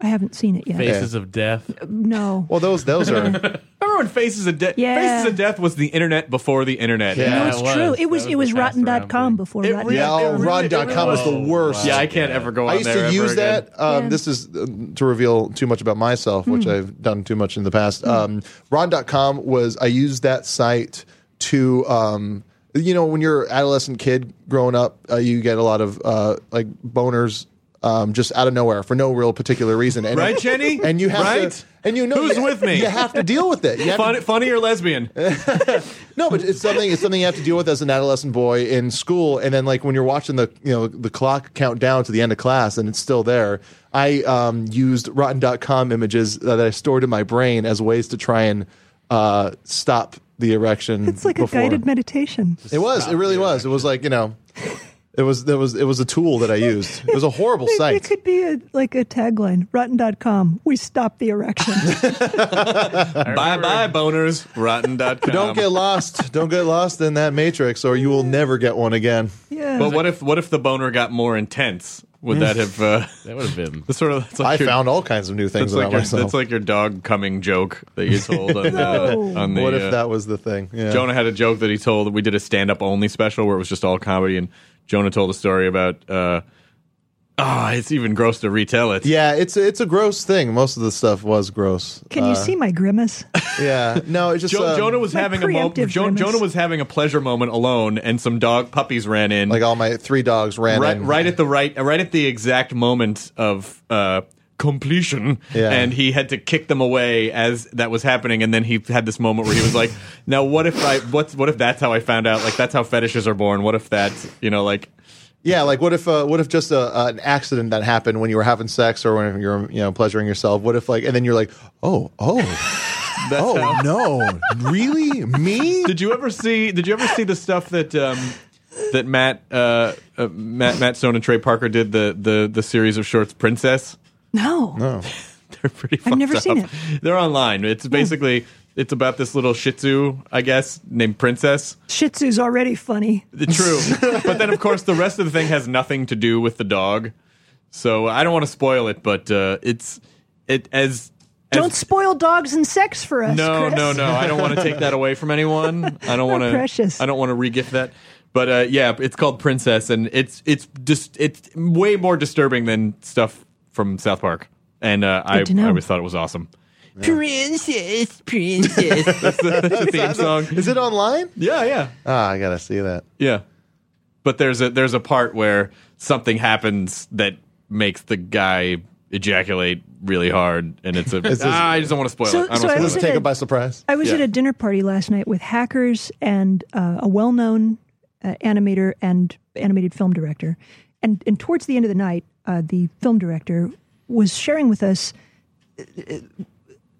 I haven't seen it yet. Faces yeah. of Death. No. Well, those those are... Remember when Faces of Death? Yeah. Faces of Death was the internet before the internet. Yeah, no, it's it was. true. It was that it was, was Rotten dot com before. It, Rotten. Yeah, oh, Rotten dot com was the worst. Wow. Yeah, I can't yeah. ever go. on I used there to use that. Um, yeah. This is uh, to reveal too much about myself, which mm. I've done too much in the past. Mm. Um, Rotten dot com was. I used that site to. Um, you know, when you're an adolescent kid growing up, uh, you get a lot of uh, like boners. Um, just out of nowhere for no real particular reason, and right, Jenny? And you have right? to, and you know, who's you, with me? You have to deal with it. You have Fun, to, funny or lesbian? No, but it's something. It's something you have to deal with as an adolescent boy in school, and then like when you're watching the you know the clock count down to the end of class, and it's still there. I um, used Rotten dot com images that I stored in my brain as ways to try and uh, stop the erection. It's like before. a guided meditation. It was. Stop it really was. It was like you know. It was there was it was a tool that I used. It was a horrible it, site. It could be a, like a tagline: Rotten dot com. We stop the erection. Bye bye boners. Rotten dot com. Don't get lost. Don't get lost in that matrix, or you will never get one again. Yeah. But what if what if the boner got more intense? Would that have? Uh, that would have been. That's sort of. That's like I your, found all kinds of new things about like your, myself. That's like your dog coming joke that you told. on, no. uh, on the, What if uh, that was the thing? Yeah. Jonah had a joke that he told. We did a stand-up only special where it was just all comedy, and Jonah told a story about. Uh, oh, it's even gross to retell it. Yeah, it's it's a gross thing. Most of the stuff was gross. Can uh, you see my grimace? Yeah, no, it's just jo- um, Jonah was having a mo- jo- Jonah was having a pleasure moment alone, and some dog puppies ran in. Like all my three dogs ran right, in, right at the right, right at the exact moment of uh, completion. Yeah. And he had to kick them away as that was happening, and then he had this moment where he was like, "Now, what if I? What's what if that's how I found out? Like that's how fetishes are born. What if that's you know like." Yeah, like what if uh, what if just a, uh, an accident that happened when you were having sex or when you were you know pleasuring yourself? What if like and then you're like, oh, oh, oh how- no, really, me? Did you ever see? Did you ever see the stuff that um, that Matt uh, uh, Matt Matt Stone and Trey Parker did the the the series of shorts Princess? No, no, they're pretty. I've never up. seen it. They're online. It's basically. It's about this little Shih Tzu, I guess, named Princess. Shih Tzu's already funny. True. But then, of course, the rest of the thing has nothing to do with the dog. So I don't want to spoil it, but uh, it's it as... as don't spoil dogs and sex for us, No, Chris. no, no. I don't want to take that away from anyone. I don't want to... precious. I don't want to re-gift that. But, uh, yeah, it's called Princess, and it's it's just, it's way more disturbing than stuff from South Park. And uh, I, I always thought it was awesome. Yeah. Princess, princess. That's the, that's the theme song. Is it online? Yeah, yeah. Ah, oh, I gotta see that. Yeah, but there's a there's a part where something happens that makes the guy ejaculate really hard, and it's a. it's just, ah, I just don't want to spoil so, it. I don't so I was it. taken by surprise. I was yeah. at a dinner party last night with hackers and uh, a well-known uh, animator and animated film director, and and towards the end of the night, uh, the film director was sharing with us. Uh,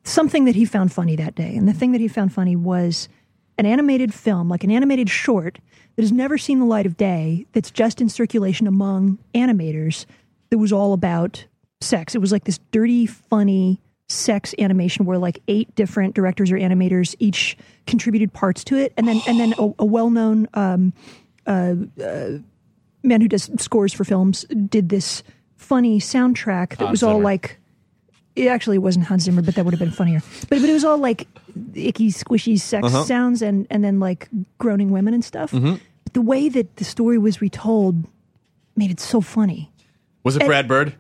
Something that he found funny that day. And the thing that he found funny was an animated film, like an animated short that has never seen the light of day, that's just in circulation among animators, that was all about sex. It was like this dirty, funny sex animation where like eight different directors or animators each contributed parts to it. And then and then a, a well-known um, uh, uh, man who does scores for films did this funny soundtrack that was all like... It actually wasn't Hans Zimmer, but that would have been funnier. But but it was all like icky, squishy sex uh-huh. sounds and, and then like groaning women and stuff. Mm-hmm. But the way that the story was retold made it so funny. Was it and, Brad Bird?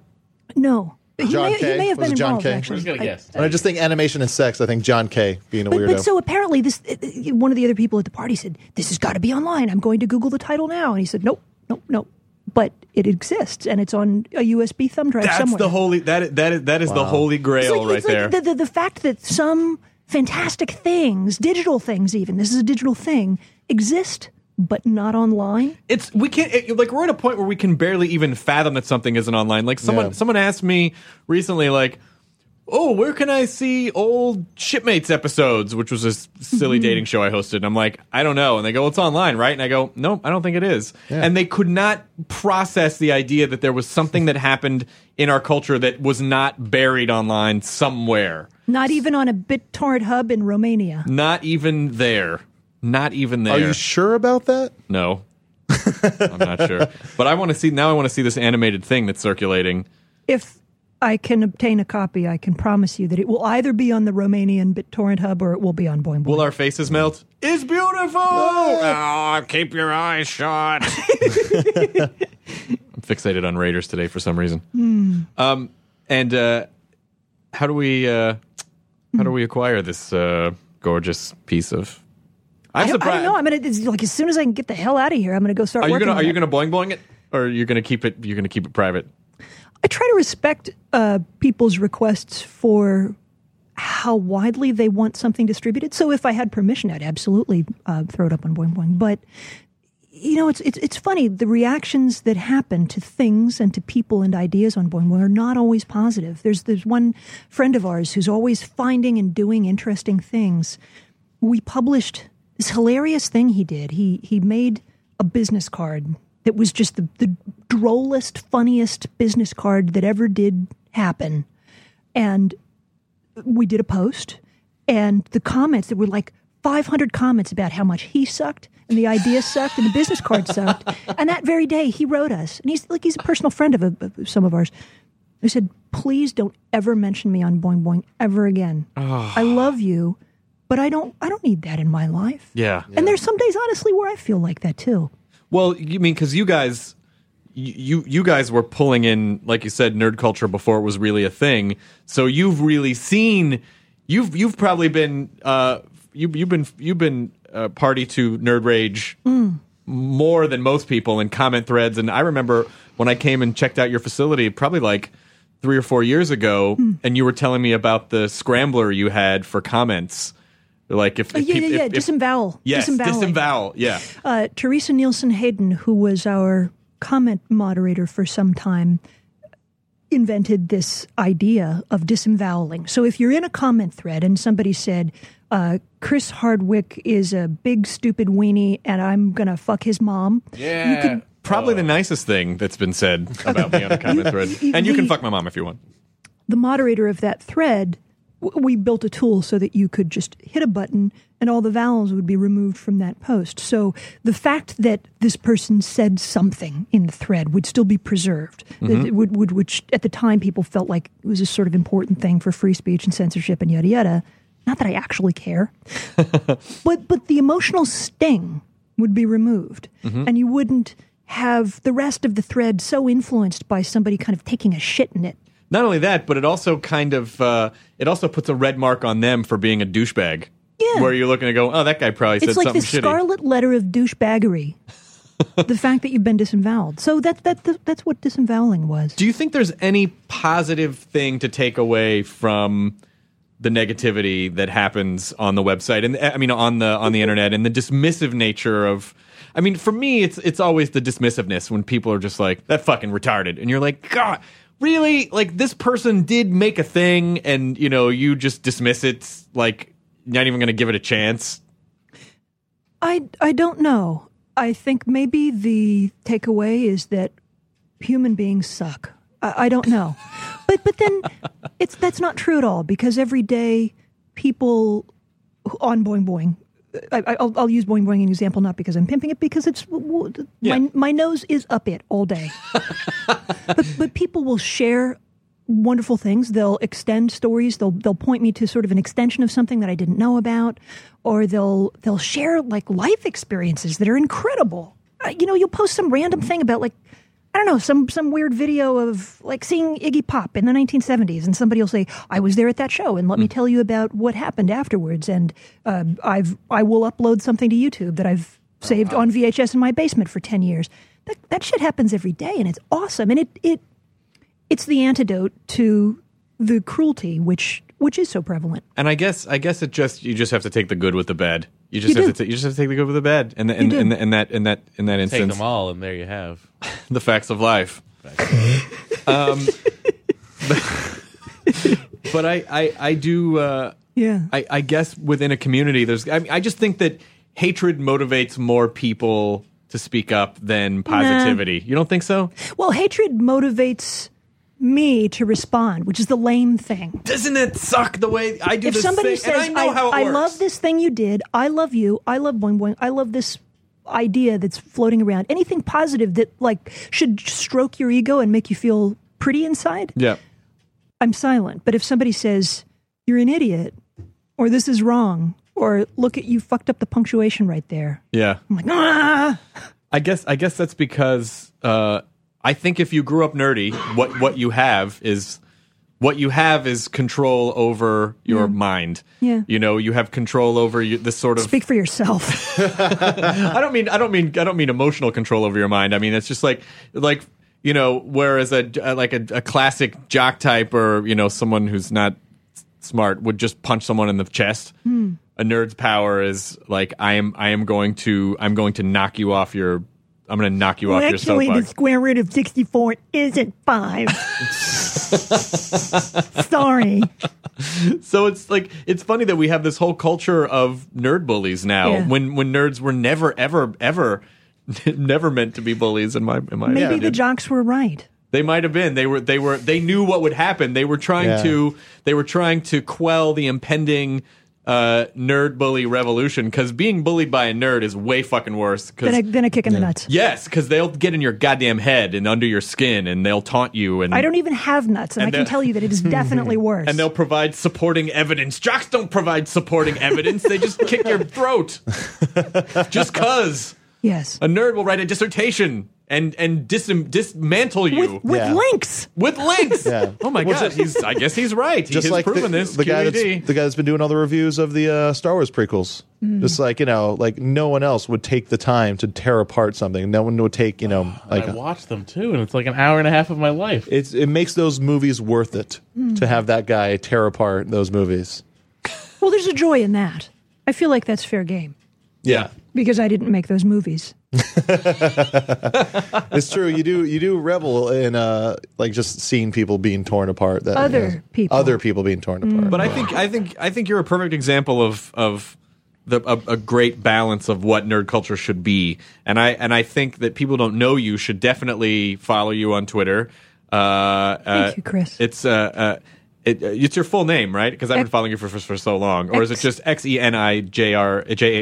No. John he, may, he may have was been John involved, K? actually. I was going to guess. I, I, when I just think animation and sex, I think John K being a but, weirdo. But so apparently this one of the other people at the party said, this has got to be online. I'm going to Google the title now. And he said, nope, nope, nope. But it exists, and it's on a U S B thumb drive That's somewhere. That's the holy that that is, that is wow. the holy grail like, right there. Like the, the, the fact that some fantastic things, digital things, even this is a digital thing, exist but not online. It's we can't it, like we're at a point where we can barely even fathom that something isn't online. Like someone yeah. someone asked me recently, like. oh, where can I see old Shipmates episodes, which was a silly dating show I hosted. And I'm like, I don't know. And they go, well, it's online, right? And I go, nope, I don't think it is. Yeah. And they could not process the idea that there was something that happened in our culture that was not buried online somewhere. Not even on a BitTorrent hub in Romania. Not even there. Not even there. Are you sure about that? No. I'm not sure. But I want to see, now I want to see this animated thing that's circulating. If I can obtain a copy, I can promise you that it will either be on the Romanian BitTorrent hub or it will be on Boing Boing. Will our faces melt? It's beautiful! Oh, keep your eyes shut. I'm fixated on Raiders today for some reason. Mm. Um, and uh, how do we uh, how do we acquire this uh, gorgeous piece of... I'm I, don't, I don't know. I'm gonna it's like as soon as I can get the hell out of here. I'm gonna go start. Are you working gonna on Are you it. gonna Boing Boing it, or are you gonna keep it? You're gonna keep it private. I try to respect uh, people's requests for how widely they want something distributed. So if I had permission, I'd absolutely uh, throw it up on Boing Boing. But you know, it's it's it's funny. The reactions that happen to things and to people and ideas on Boing Boing are not always positive. There's there's one friend of ours who's always finding and doing interesting things. We published this hilarious thing he did. He he made a business card that was just the, the drollest, funniest business card that ever did happen. And we did a post, and the comments, there were like five hundred comments about how much he sucked, and the idea sucked, and the business card sucked. And that very day, he wrote us. And he's like, he's a personal friend of, a, of some of ours. He said, please don't ever mention me on Boing Boing ever again. Oh. I love you. But I don't I don't need that in my life. Yeah. yeah. And there's some days, honestly, where I feel like that, too. Well, you mean, because you guys, you, you guys were pulling in, like you said, nerd culture before it was really a thing. So you've really seen, you've you've probably been, uh, you, you've been, you've been uh, party to nerd rage mm. more than most people in comment threads. And I remember when I came and checked out your facility, probably like three or four years ago, mm. and you were telling me about the scrambler you had for comments. Like if, if oh, yeah, people, yeah, yeah, if, disembowel. Yes, disembowel, yeah. Uh, Teresa Nielsen Hayden, who was our comment moderator for some time, invented this idea of disemboweling. So if you're in a comment thread and somebody said, uh, Chris Hardwick is a big, stupid weenie and I'm going to fuck his mom. Yeah. You could, probably uh, the nicest thing that's been said about me on a comment thread. You, and you the, can fuck my mom if you want. The moderator of that thread... We built a tool so that you could just hit a button and all the vowels would be removed from that post. So the fact that this person said something in the thread would still be preserved, mm-hmm. it would, would, which at the time people felt like it was a sort of important thing for free speech and censorship and yada, yada. Not that I actually care. but but the emotional sting would be removed, mm-hmm. and you wouldn't have the rest of the thread so influenced by somebody kind of taking a shit in it. Not only that, but it also kind of, uh, it also puts a red mark on them for being a douchebag. Yeah. Where you're looking to go, oh, that guy probably said something shitty. It's like the scarlet letter of douchebaggery. The fact that you've been disemboweled. So that, that, that, that's what disemboweling was. Do you think there's any positive thing to take away from the negativity that happens on the website? And I mean, on the on the internet and the dismissive nature of... I mean, for me, it's it's always the dismissiveness when people are just like, that fucking retarded. And you're like, God... Really? Like, this person did make a thing, and, you know, you just dismiss it, like, not even going to give it a chance? I, I don't know. I think maybe the takeaway is that human beings suck. I, I don't know. but but then, it's that's not true at all, because every day, people on Boing Boing, I, I'll, I'll use Boing Boing an example, not because I'm pimping it, because it's yeah. my, my nose is up it all day. but, but people will share wonderful things. They'll extend stories. They'll they'll point me to sort of an extension of something that I didn't know about, or they'll they'll share like life experiences that are incredible. Uh, you know, you'll post some random thing about like I don't know some some weird video of like seeing Iggy Pop in the nineteen seventies, and somebody will say, "I was there at that show," and let mm. me tell you about what happened afterwards. And uh, I've I will upload something to YouTube that I've saved oh, wow. on V H S in my basement for ten years. That, that shit happens every day, and it's awesome. And it, it it's the antidote to the cruelty, which which is so prevalent. And I guess I guess it just you just have to take the good with the bad. You just you have do. to t- you just have to take the good with the bad. And the, and, and, and that in that in that instance, take them all, and there you have the facts of life. Facts of life. um, But I, I, I do. Uh, yeah. I, I guess within a community, there's. I mean, I just think that hatred motivates more people to speak up than positivity. Nah. You don't think so? Well, hatred motivates me to respond, which is the lame thing. Doesn't it suck the way I do if this somebody thing? Says, and I know I, how it I works. Love this thing you did. I love you. I love Boing Boing. I love this idea that's floating around. Anything positive that like should stroke your ego and make you feel pretty inside. Yeah. I'm silent. But if somebody says, you're an idiot, or this is wrong, or look at you fucked up the punctuation right there. Yeah. I'm like, ah! I guess, I guess that's because uh, I think if you grew up nerdy, what, what you have is... What you have is control over your yeah. mind. Yeah, you know, you have control over you, this sort of. Speak for yourself. I don't mean. I don't mean. I don't mean emotional control over your mind. I mean, it's just like, like you know, whereas a like a, a classic jock type or you know someone who's not smart would just punch someone in the chest. Mm. A nerd's power is like I am. I am going to. I'm going to knock you off your. I'm going to knock you well, off your soapbox. Actually, the square root of sixty-four isn't five. Sorry. So it's like it's funny that we have this whole culture of nerd bullies now. Yeah. When when nerds were never ever ever never meant to be bullies. In my in my maybe opinion. The jocks were right. They might have been. They were. They were. They knew what would happen. They were trying yeah. to. They were trying to quell the impending. Uh, nerd bully revolution, because being bullied by a nerd is way fucking worse. Then a, then a kick in yeah. the nuts. Yes, because they'll get in your goddamn head and under your skin, and they'll taunt you. And I don't even have nuts, and, and I can tell you that it is definitely worse. And they'll provide supporting evidence. Jocks don't provide supporting evidence. They just kick your throat. Just cause. Yes. A nerd will write a dissertation. And and dis- dismantle you with, with yeah. links. With links. Yeah. Oh my god! He's, I guess he's right. He just has like proven the, this. The guy, the guy that's been doing all the reviews of the uh, Star Wars prequels. Mm. Just like you know, like no one else would take the time to tear apart something. No one would take you know. Oh, like I watched them too, and it's like an hour and a half of my life. It's it makes those movies worth it mm. to have that guy tear apart those movies. Well, there's a joy in that. I feel like that's fair game. Yeah. Because I didn't make those movies. It's true. You do you do revel in uh, like just seeing people being torn apart. That, other you know, people, other people being torn mm. apart. But I think I think I think you're a perfect example of of the a, a great balance of what nerd culture should be. And I and I think that people don't know you should definitely follow you on Twitter. Uh, Thank uh, you, Chris. It's uh, uh, it, it's your full name, right? Because I've been X- following you for, for for so long. Or is it just X E N I J A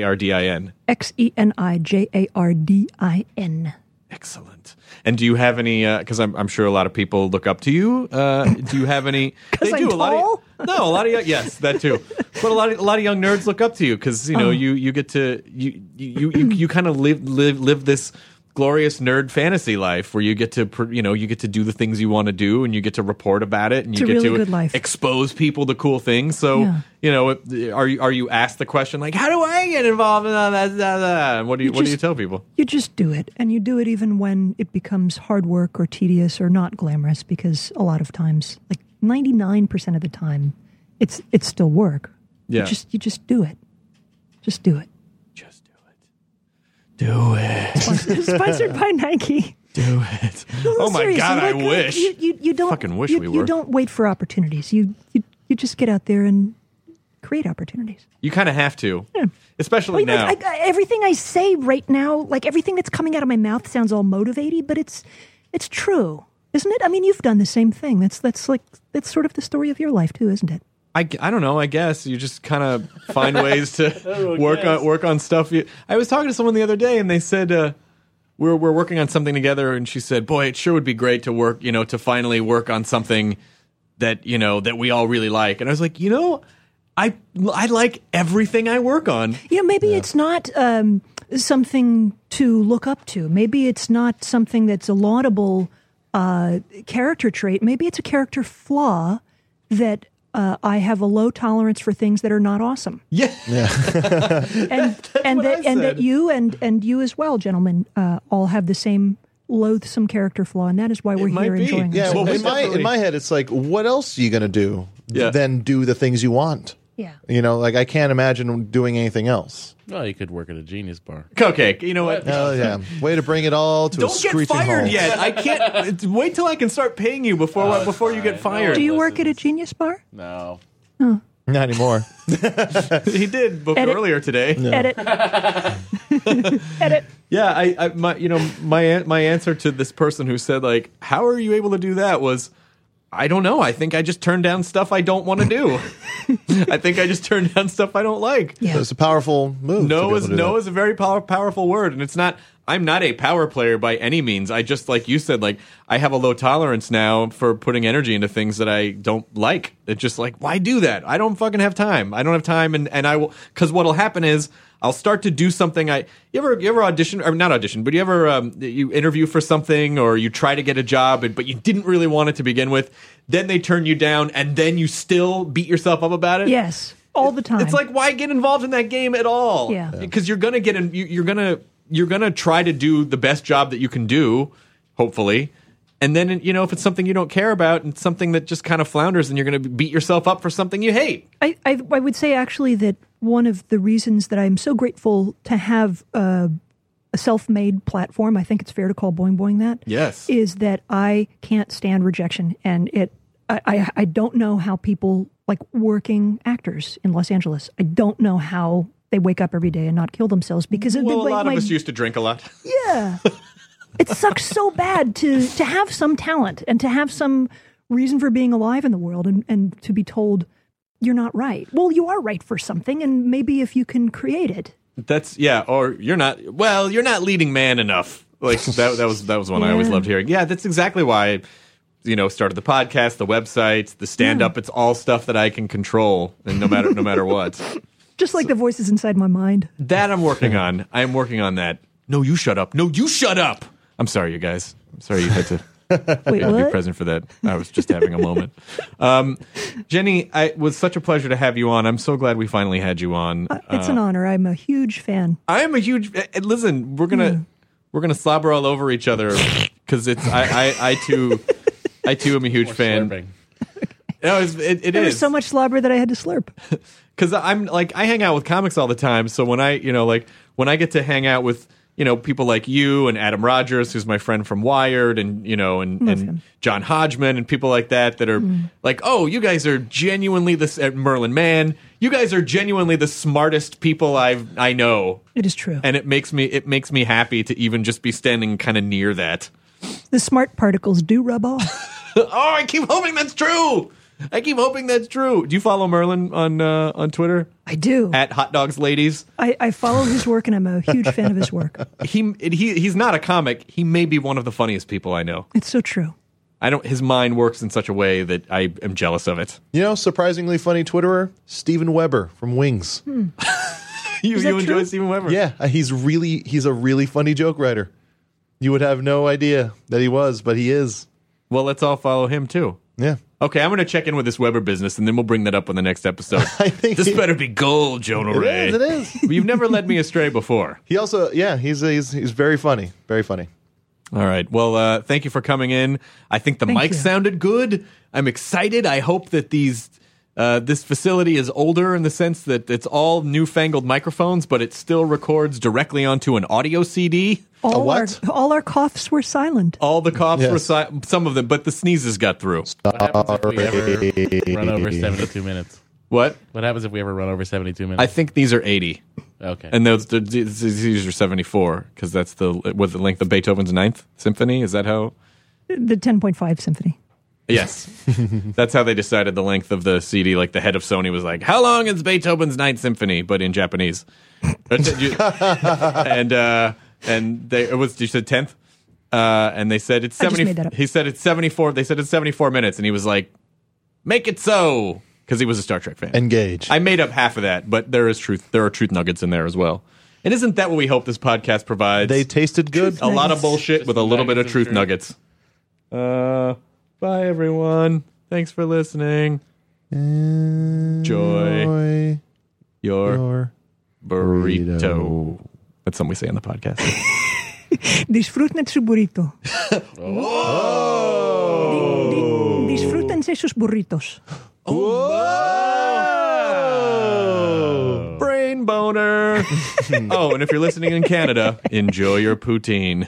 R D I N? X E N I J A R D I N. Excellent. And do you have any, because uh, I'm, I'm sure a lot of people look up to you. Uh, do you have any? Because I'm do, tall? A lot of, no, a lot of, young, yes, that too. But a lot of, a lot of young nerds look up to you because, you know, um. you, you get to, you you, you, you kind of live, live, live this glorious nerd fantasy life where you get to, you know, you get to do the things you want to do and you get to report about it and it's you get really to expose people to cool things. So, yeah. you know, are you, are you asked the question like, how do I get involved in all that? Blah, blah? And what do you, you what just, do you tell people? You just do it. And you do it even when it becomes hard work or tedious or not glamorous, because a lot of times, like ninety-nine percent of the time, it's, it's still work. Yeah. You just, you just do it. Just do it. Do it. Sponsored by Nike. Do it. No, oh my seriously, God! I good. wish. You, you, you don't fucking wish you, we were. You don't wait for opportunities. You you you just get out there and create opportunities. You kind of have to, yeah. especially well, now. Like, I, everything I say right now, like everything that's coming out of my mouth, sounds all motivating, but it's it's true, isn't it? I mean, you've done the same thing. That's that's like that's sort of the story of your life too, isn't it? I, I don't know. I guess you just kind of find ways to work guess. on work on stuff. You, I was talking to someone the other day, and they said uh, we're we're working on something together, and she said, "Boy, it sure would be great to work, you know, to finally work on something that you know that we all really like." And I was like, you know, I I like everything I work on. Yeah, maybe yeah. it's not um, something to look up to. Maybe it's not something that's a laudable uh, character trait. Maybe it's a character flaw that. Uh, I have a low tolerance for things that are not awesome. Yeah, yeah. and that, and, that, and that you and and you as well, gentlemen, uh, all have the same loathsome character flaw, and that is why we're it here enjoying. Yeah, well, in my in my head, it's like, what else are you gonna do yeah. than do the things you want? Yeah. You know, like, I can't imagine doing anything else. Well, you could work at a Genius bar. Okay, you know what? Oh, yeah. Way to bring it all to Don't a screeching halt. Don't get fired halt. Yet. I can't. Wait till I can start paying you before oh, before you get fired. No, do you listens. work at a Genius bar? No. Oh. Not anymore. He did book Edit. earlier today. No. Edit. Edit. Yeah, I, I, my, you know, my, my answer to this person who said, like, how are you able to do that was, I don't know. I think I just turn down stuff I don't want to do. I think I just turn down stuff I don't like. Yeah. So it's a powerful move. No is no that. is a very power, powerful word, and it's not. I'm not a power player by any means. I just, like you said, like, I have a low tolerance now for putting energy into things that I don't like. It's just like, why do that? I don't fucking have time. I don't have time, and, and I will, because what'll happen is I'll start to do something. I you ever you ever audition or not audition, but you ever um, you interview for something or you try to get a job, and, but you didn't really want it to begin with. Then they turn you down, and then you still beat yourself up about it. Yes, all the time. It's like, why get involved in that game at all? Yeah, because you're gonna get in. You, you're gonna. You're going to try to do the best job that you can do, hopefully. And then, you know, if it's something you don't care about and something that just kind of flounders, then you're going to beat yourself up for something you hate. I, I, I would say, actually, that one of the reasons that I'm so grateful to have uh, a self-made platform, I think it's fair to call Boing Boing that, yes, is that I can't stand rejection. And it, I, I, I don't know how people, like working actors in Los Angeles, I don't know how... they wake up every day and not kill themselves because well, the, like, a lot of my, us used to drink a lot. Yeah, it sucks so bad to to have some talent and to have some reason for being alive in the world and, and to be told you're not right. Well, you are right for something, and maybe if you can create it. That's yeah, or you're not. Well, you're not leading man enough. Like that. That was that was one yeah. I always loved hearing. Yeah, that's exactly why. You know, started the podcast, the websites, the stand up. Yeah. It's all stuff that I can control, and no matter no matter what. Just like the voices inside my mind. That I'm working on. I am working on that. No, you shut up. No, you shut up. I'm sorry, you guys. I'm sorry you had to Wait, be present for that. I was just having a moment. Um, Jenny, I, it was such a pleasure to have you on. I'm so glad we finally had you on. Uh, it's uh, an honor. I'm a huge fan. I am a huge uh, listen, we're gonna mm. we're gonna slobber all over each other because it's I, I, I too I too am a huge More fan. Slurping. No, it, it, it there is. was so much slobber that I had to slurp. Because I'm like, I hang out with comics all the time. So when I, you know, like when I get to hang out with, you know, people like you and Adam Rogers, who's my friend from Wired, and, you know, and, and John Hodgman and people like that that are mm. like, oh, you guys are genuinely this at Merlin Mann. You guys are genuinely the smartest people I've I know. It is true. And it makes me it makes me happy to even just be standing kind of near that. The smart particles do rub off. Oh, I keep hoping that's true. I keep hoping that's true. Do you follow Merlin on uh, on Twitter? I do. At Hot Dogs Ladies. I, I follow his work, and I'm a huge fan of his work. He he he's not a comic. He may be one of the funniest people I know. It's so true. I don't. His mind works in such a way that I am jealous of it. You know, surprisingly funny Twitterer Steven Weber from Wings. Hmm. you you enjoy Steven Weber? Yeah, he's really he's a really funny joke writer. You would have no idea that he was, but he is. Well, let's all follow him too. Yeah. Okay, I'm going to check in with this Weber business, and then we'll bring that up on the next episode. I think this he, better be gold, Jonah it Ray. Is, it is. You've never led me astray before. He also, yeah, he's he's he's very funny, very funny. All right, well, uh, thank you for coming in. I think the thank mic you. sounded good. I'm excited. I hope that these uh, this facility is older in the sense that it's all newfangled microphones, but it still records directly onto an audio C D. All what? Our, all our coughs were silent. All the coughs yes. were silent. Some of them, but the sneezes got through. What happens if we ever run over seventy-two minutes? What? What happens if we ever run over seventy-two minutes? I think these are eighty. Okay. And those these are seventy-four because that's the what the length of Beethoven's Ninth Symphony. Is that how? The ten point five Symphony. Yes, that's how they decided the length of the C D. Like the head of Sony was like, "How long is Beethoven's Ninth Symphony?" But in Japanese. and. uh And they, it was, you said tenth? Uh, and they said it's seventy. He said it's seventy-four. They said it's seventy-four minutes. And he was like, make it so. Because he was a Star Trek fan. Engage. I made up half of that, but there is truth. There are truth nuggets in there as well. And isn't that what we hope this podcast provides? They tasted good. Truth a nuggets. lot of bullshit Just with a little bit of truth, truth nuggets. Uh, bye, everyone. Thanks for listening. Enjoy your, your burrito. burrito. That's something we say on the podcast. Disfruten su burrito. Whoa! Disfruten sus burritos. Whoa! brain boner. Oh, and if you're listening in Canada, enjoy your poutine.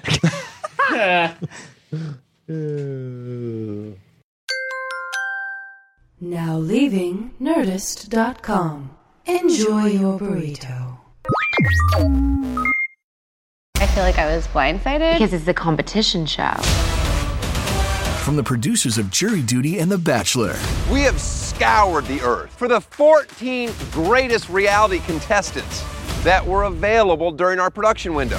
Now leaving Nerdist dot com. Enjoy your burrito. I feel like I was blindsided. Because it's a competition show. From the producers of Jury Duty and The Bachelor. We have scoured the earth for the fourteen greatest reality contestants that were available during our production window.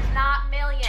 not millions.